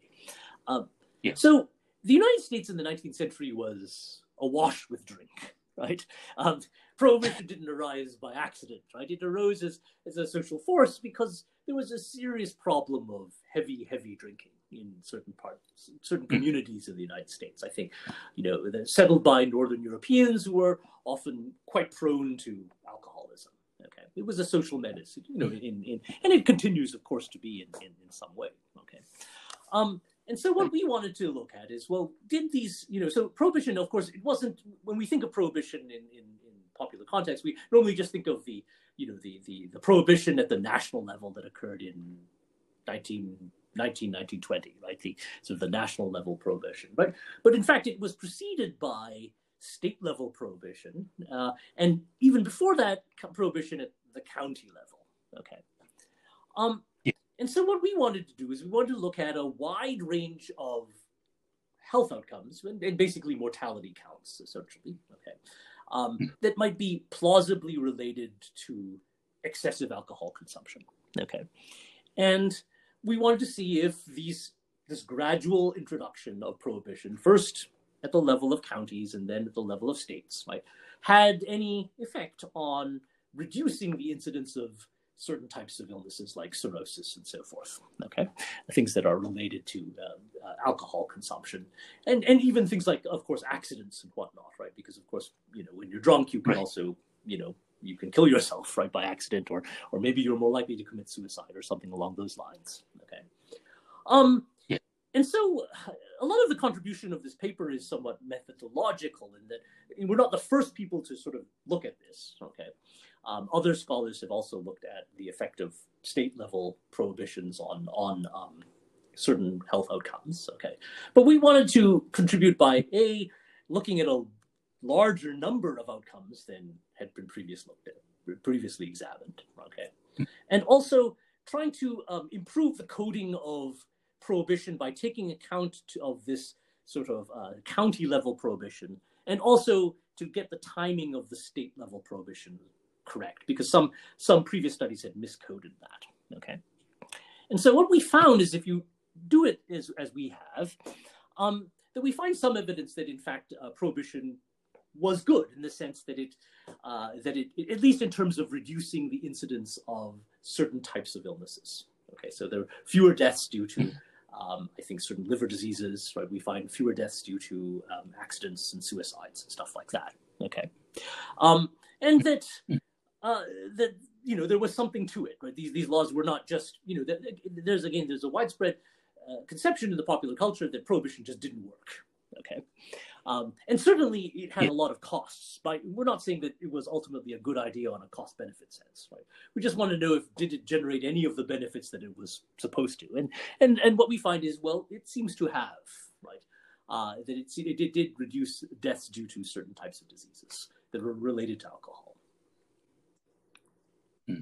Um, yeah. So the United States in the nineteenth century was awash with drink, right? Um, prohibition didn't arise by accident, right? It arose as, as a social force because there was a serious problem of heavy, heavy drinking in certain parts, certain communities of the United States. I think, you know, they're settled by Northern Europeans who were often quite prone to alcoholism. Okay, it was a social menace, you know, in, in and it continues, of course, to be in, in, in some way. Okay, um, and so what we wanted to look at is, well, did these, you know, so prohibition, of course, it wasn't, when we think of prohibition in, in, in popular context, we normally just think of the, you know, the the, the prohibition at the national level that occurred in nineteen twenty, right? The sort of the national level prohibition, right? But in fact, it was preceded by state level prohibition, uh, and even before that, prohibition at the county level. Okay, um, yeah. and so what we wanted to do is we wanted to look at a wide range of health outcomes and, and basically mortality counts, essentially. Okay, um, mm-hmm. that might be plausibly related to excessive alcohol consumption. Okay, and we wanted to see if these this gradual introduction of prohibition, first at the level of counties and then at the level of states, right, had any effect on reducing the incidence of certain types of illnesses like cirrhosis and so forth, okay, things that are related to uh, uh, alcohol consumption, and, and even things like, of course, accidents and whatnot, right, because, of course, you know, when you're drunk, you can right. also, you know, you can kill yourself, right, by accident, or or maybe you're more likely to commit suicide or something along those lines, okay? Um, yeah. And so a lot of the contribution of this paper is somewhat methodological in that we're not the first people to sort of look at this, okay? Um, other scholars have also looked at the effect of state-level prohibitions on, on um, certain health outcomes, okay? But we wanted to contribute by, A, looking at a larger number of outcomes than had been previously looked at, previously examined. Okay, and also trying to um, improve the coding of prohibition by taking account to, of this sort of uh, county level prohibition, and also to get the timing of the state level prohibition correct, because some some previous studies had miscoded that. Okay, and so what we found is if you do it as as we have, um, that we find some evidence that in fact uh, prohibition was good in the sense that it, uh, that it, at least in terms of reducing the incidence of certain types of illnesses. Okay, so there are fewer deaths due to Um, I think certain liver diseases, right? We find fewer deaths due to um, accidents and suicides and stuff like that. Okay, um, and that uh, that you know there was something to it, right? These these laws were not just you know that, there's again there's a widespread uh, conception in the popular culture that prohibition just didn't work. Okay, um, and certainly it had yeah. a lot of costs. By we're not saying that it was ultimately a good idea on a cost-benefit sense, right? We just want to know if did it generate any of the benefits that it was supposed to. And and and what we find is, well, it seems to have, right? Uh, that it, it it did reduce deaths due to certain types of diseases that were related to alcohol. Hmm.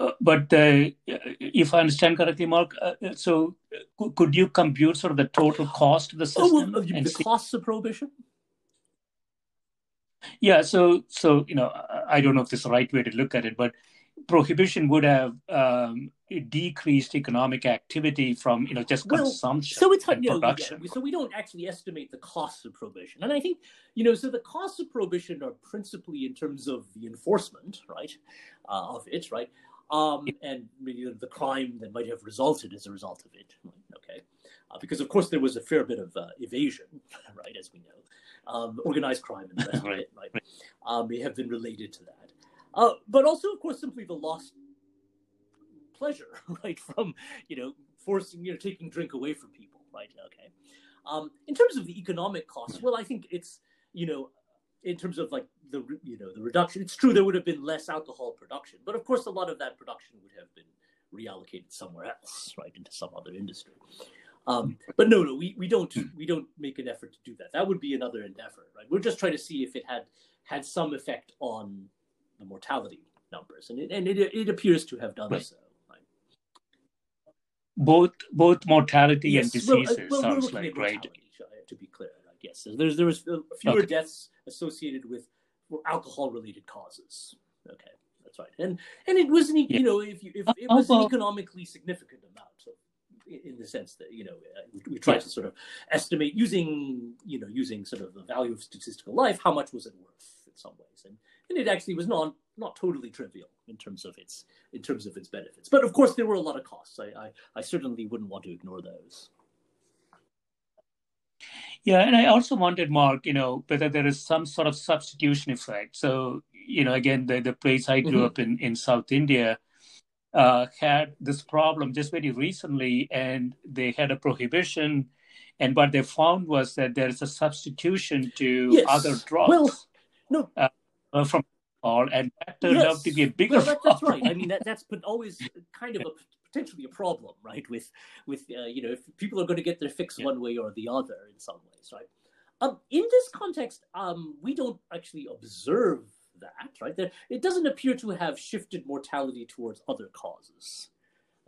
Uh, but uh, if I understand correctly, Mark, uh, so uh, could you compute sort of the total cost of the system? Oh, well, the see- costs of prohibition? Yeah, so, so you know, I don't know if this is the right way to look at it, but prohibition would have um, decreased economic activity from, you know, just well, consumption so it's, and you know, production. Yeah, so we don't actually estimate the costs of prohibition. And I think, you know, so the costs of prohibition are principally in terms of the enforcement, right, uh, of it, right? Um, and you know, the crime that might have resulted as a result of it, okay? Uh, because, of course, there was a fair bit of uh, evasion, right, as we know. Um, organized crime and the rest right, of it, right, um, may have been related to that. Uh, but also, of course, simply the lost pleasure, right, from, you know, forcing, you know, taking drink away from people, right, okay? Um, in terms of the economic costs, well, I think it's, you know, in terms of like the, you know, the reduction, it's true there would have been less alcohol production, but of course a lot of that production would have been reallocated somewhere else, right, into some other industry. Um, but no, no, we, we don't we don't make an effort to do that. That would be another endeavor, right? We're just trying to see if it had had some effect on the mortality numbers, and it and it, it appears to have done right. so. Right? Both both mortality yes, and diseases well, uh, well, sounds like right. To be clear, right? Yes, so there's there was fewer okay. deaths associated with alcohol-related causes. Okay, that's right. And and it was, an, yeah. you know, if you, if it was an economically significant amount, so in the sense that, you know, we tried yeah. to sort of estimate using, you know, using sort of the value of statistical life, how much was it worth in some ways. And and it actually was not not totally trivial in terms of its in terms of its benefits. But of course, there were a lot of costs. I I, I certainly wouldn't want to ignore those. Yeah, and I also wondered, Mark, you know, whether there is some sort of substitution effect. So, you know, again, the, the place I grew mm-hmm. up in, in South India uh, had this problem just very recently, and they had a prohibition. And what they found was that there is a substitution to yes. other drugs well, no. uh, from alcohol, and that turned yes. out to be a bigger well, that, that's problem. That's right. I mean, that, that's been always kind of a... potentially a problem, right? With, with uh, you know, if people are going to get their fix yeah. one way or the other in some ways, right? Um, in this context, um, we don't actually observe that, right? There, it doesn't appear to have shifted mortality towards other causes.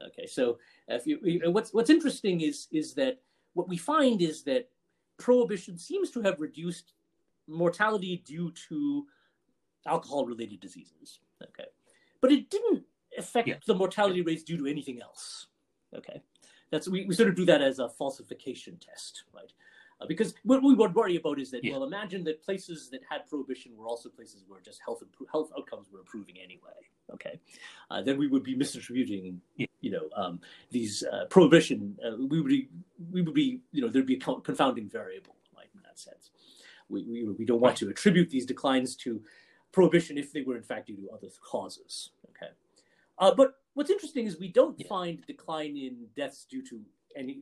Okay, so if you, you know, what's what's interesting is is that what we find is that prohibition seems to have reduced mortality due to alcohol-related diseases. Okay, but it didn't affect yeah. the mortality rates due to anything else. Okay, that's we, we sort of do that as a falsification test, right? Uh, because what we would worry about is that yeah. well, imagine that places that had prohibition were also places where just health imp- health outcomes were improving anyway. Okay, uh, then we would be misattributing, yeah. you know, um, these uh, prohibition. Uh, we would be, we would be, you know, there'd be a confounding variable, right? In that sense, we we, we don't want right. to attribute these declines to prohibition if they were in fact due to other causes. Okay. Uh, but what's interesting is we don't yeah. find decline in deaths due to any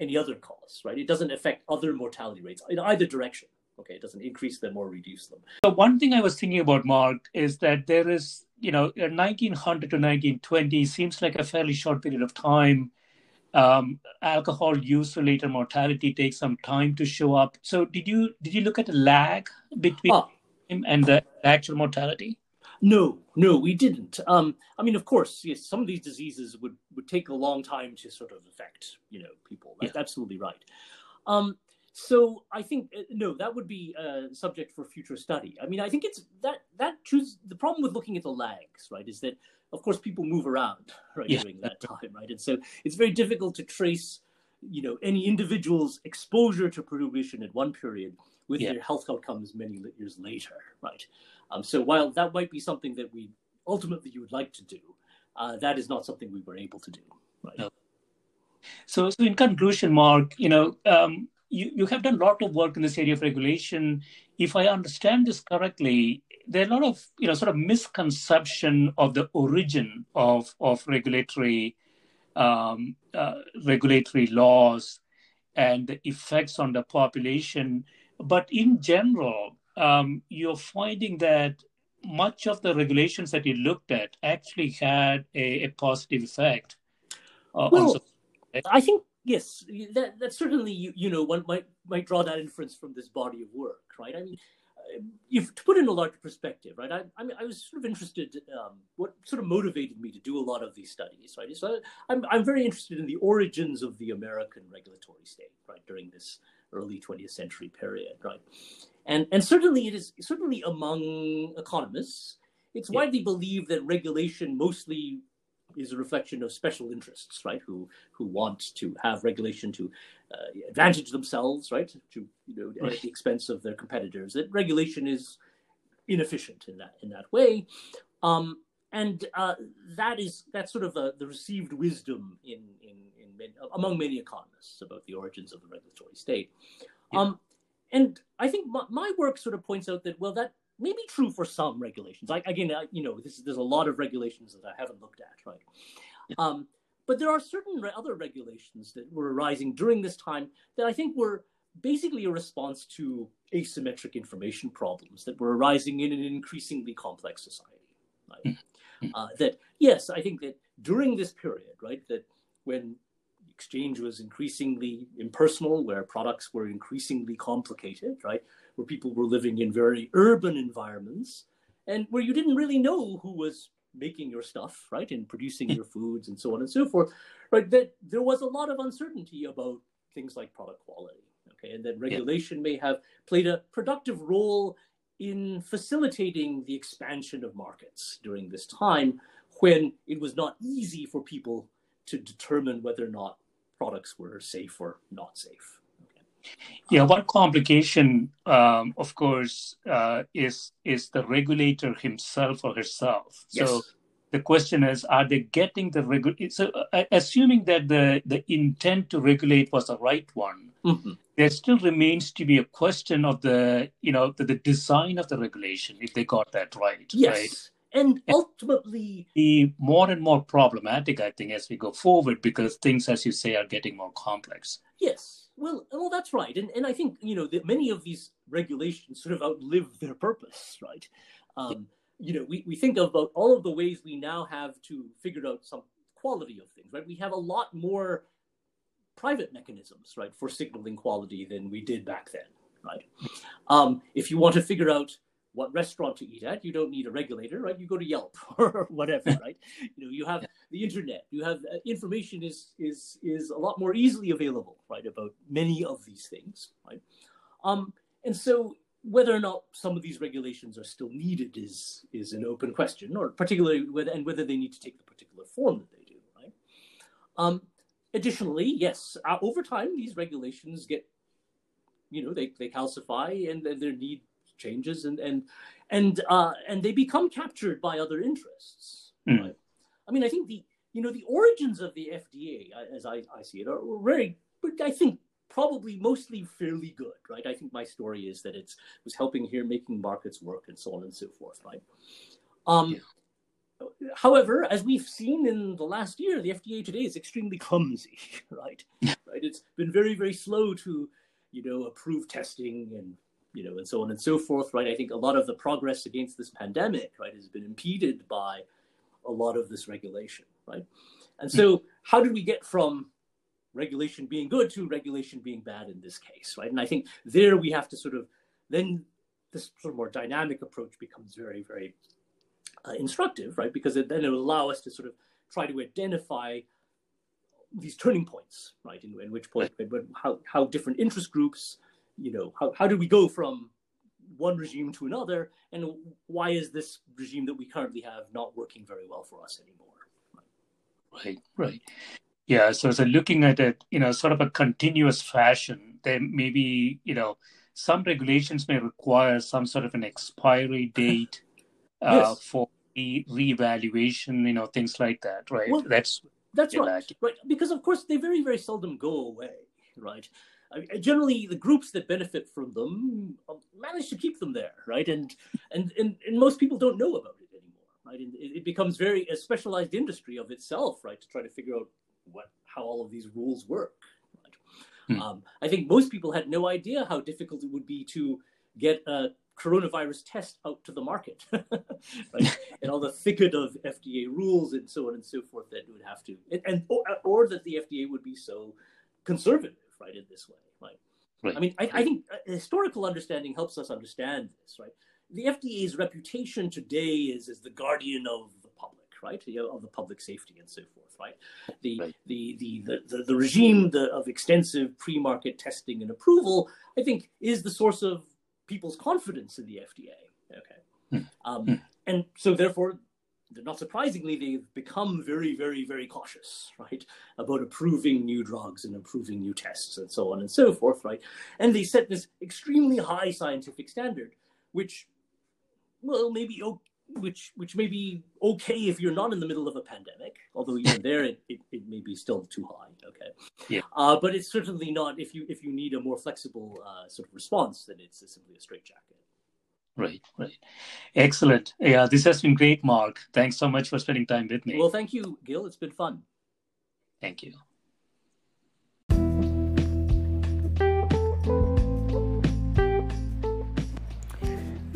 any other cause, right? It doesn't affect other mortality rates in either direction. Okay, it doesn't increase them or reduce them. So one thing I was thinking about, Mark, is that there is, you know, nineteen hundred to nineteen twenty seems like a fairly short period of time. Um, alcohol use related mortality takes some time to show up. So did you did you look at a lag between ah. time and the actual mortality? No, no, we didn't. Um, I mean, of course, yes, some of these diseases would, would take a long time to sort of affect, you know, people. That's yeah. absolutely right. Um, so I think, uh, no, that would be a subject for future study. I mean, I think it's that, that choose, the problem with looking at the lags, right, is that, of course, people move around, right, yeah. during that time, right? And so it's very difficult to trace, you know, any individual's exposure to prohibition at one period with yeah. their health outcomes many years later, right? Um, so while that might be something that we ultimately you would like to do, uh, that is not something we were able to do, right? No. So, so in conclusion, Mark, you know, um, you, you have done a lot of work in this area of regulation. If I understand this correctly, there are a lot of, you know, sort of misconception of the origin of, of regulatory um, uh, regulatory laws and the effects on the population. But in general, um, you're finding that much of the regulations that you looked at actually had a, a positive effect. Uh, well, on... I think, yes, that, that certainly, you, you know, one might, might draw that inference from this body of work, right? I mean, if to put in a larger perspective, right, I, I mean, I was sort of interested, um, what sort of motivated me to do a lot of these studies, right? So I'm, I'm very interested in the origins of the American regulatory state, right, during this early twentieth century period, right? And and certainly it is, certainly among economists, it's yeah. widely believed that regulation mostly is a reflection of special interests, right? Who who want to have regulation to uh, advantage themselves, right? To you know at the expense of their competitors. That regulation is inefficient in that in that way, um, and uh, that is that's sort of a, the received wisdom in in, in many, among many economists about the origins of the regulatory state. Yeah. Um, and I think my, my work sort of points out that well that. may be true for some regulations. Like again, I, you know, this, there's a lot of regulations that I haven't looked at, right? Um, but there are certain re- other regulations that were arising during this time that I think were basically a response to asymmetric information problems that were arising in an increasingly complex society. Right? Uh, that yes, I think that during this period, right, that when exchange was increasingly impersonal, where products were increasingly complicated, right? Where people were living in very urban environments and where you didn't really know who was making your stuff, right, and producing your foods and so on and so forth, right, that there was a lot of uncertainty about things like product quality, okay, and that regulation yeah. may have played a productive role in facilitating the expansion of markets during this time when it was not easy for people to determine whether or not products were safe or not safe. Yeah, one complication, um, of course, uh, is is the regulator himself or herself. Yes. So the question is, are they getting the regu- So uh, assuming that the, the intent to regulate was the right one, mm-hmm. there still remains to be a question of the, you know, the, the design of the regulation, if they got that right. Yes. Right? And ultimately, be more and more problematic, I think, as we go forward, because things, as you say, are getting more complex. Yes, well, well, that's right, and and I think you know that many of these regulations sort of outlive their purpose, right? Um, you know, we, we think about all of the ways we now have to figure out some quality of things, right? We have a lot more private mechanisms, right, for signaling quality than we did back then, right? Um, if you want to figure out what restaurant to eat at, you don't need a regulator, right? You go to Yelp or whatever, right? You know, you have the internet, you have uh, information is is is a lot more easily available, right? About many of these things, right? Um, and so whether or not some of these regulations are still needed is is an open question, or particularly whether, and whether they need to take the particular form that they do, right? Um, additionally, yes, uh, over time, these regulations get, you know, they, they calcify and, and their need changes and and and uh, and they become captured by other interests. Mm. Right? I mean, I think the you know the origins of the F D A, as I, I see it, are very, but I think probably mostly fairly good, right? I think my story is that it's was helping here, making markets work, and so on and so forth, right? Um, yeah. However, as we've seen in the last year, the F D A today is extremely clumsy, right? Right, it's been very very slow to, you know, approve testing and. You know, and so on and so forth, right? I think a lot of the progress against this pandemic, right, has been impeded by a lot of this regulation, right? And so how did we get from regulation being good to regulation being bad in this case, right? And I think there we have to sort of, then this sort of more dynamic approach becomes very, very uh, instructive, right? Because it, then it will allow us to sort of try to identify these turning points, right? In, in which point, but how, how different interest groups, you know, how, how do we go from one regime to another? And why is this regime that we currently have not working very well for us anymore? Right, right. Yeah, so, so looking at it, you know, sort of a continuous fashion, then maybe, you know, some regulations may require some sort of an expiry date yes. uh, for re- reevaluation, you know, things like that, right? Well, That's That's right, like, right. Because of course they very, very seldom go away, right? I, generally, the groups that benefit from them manage to keep them there, right? And and and, and most people don't know about it anymore, right? And it, it becomes very a specialized industry of itself, right? To try to figure out what how all of these rules work. Right? Hmm. Um, I think most people had no idea how difficult it would be to get a coronavirus test out to the market, right? And all the thicket of F D A rules and so on and so forth that would have to, and, and or, or that the F D A would be so conservative, right, in this way, right? Right. I mean, I, I think historical understanding helps us understand this, right? The F D A's reputation today is as the guardian of the public, right, you know, of the public safety and so forth, right? The right. The, the, the, the the regime the, of extensive pre-market testing and approval, I think, is the source of people's confidence in the F D A, okay? Um, and so therefore, not surprisingly, they've become very, very, very cautious, right, about approving new drugs and approving new tests and so on and so forth, right? And they set this extremely high scientific standard, which, well, maybe okay, which which may be okay if you're not in the middle of a pandemic, although even there it, it, it may be still too high, okay? Yeah. Uh, but it's certainly not, if you if you need a more flexible uh, sort of response, then it's simply a straitjacket. Right, right. Excellent. Yeah, this has been great, Mark. Thanks so much for spending time with me. Well, thank you, Gil. It's been fun. Thank you.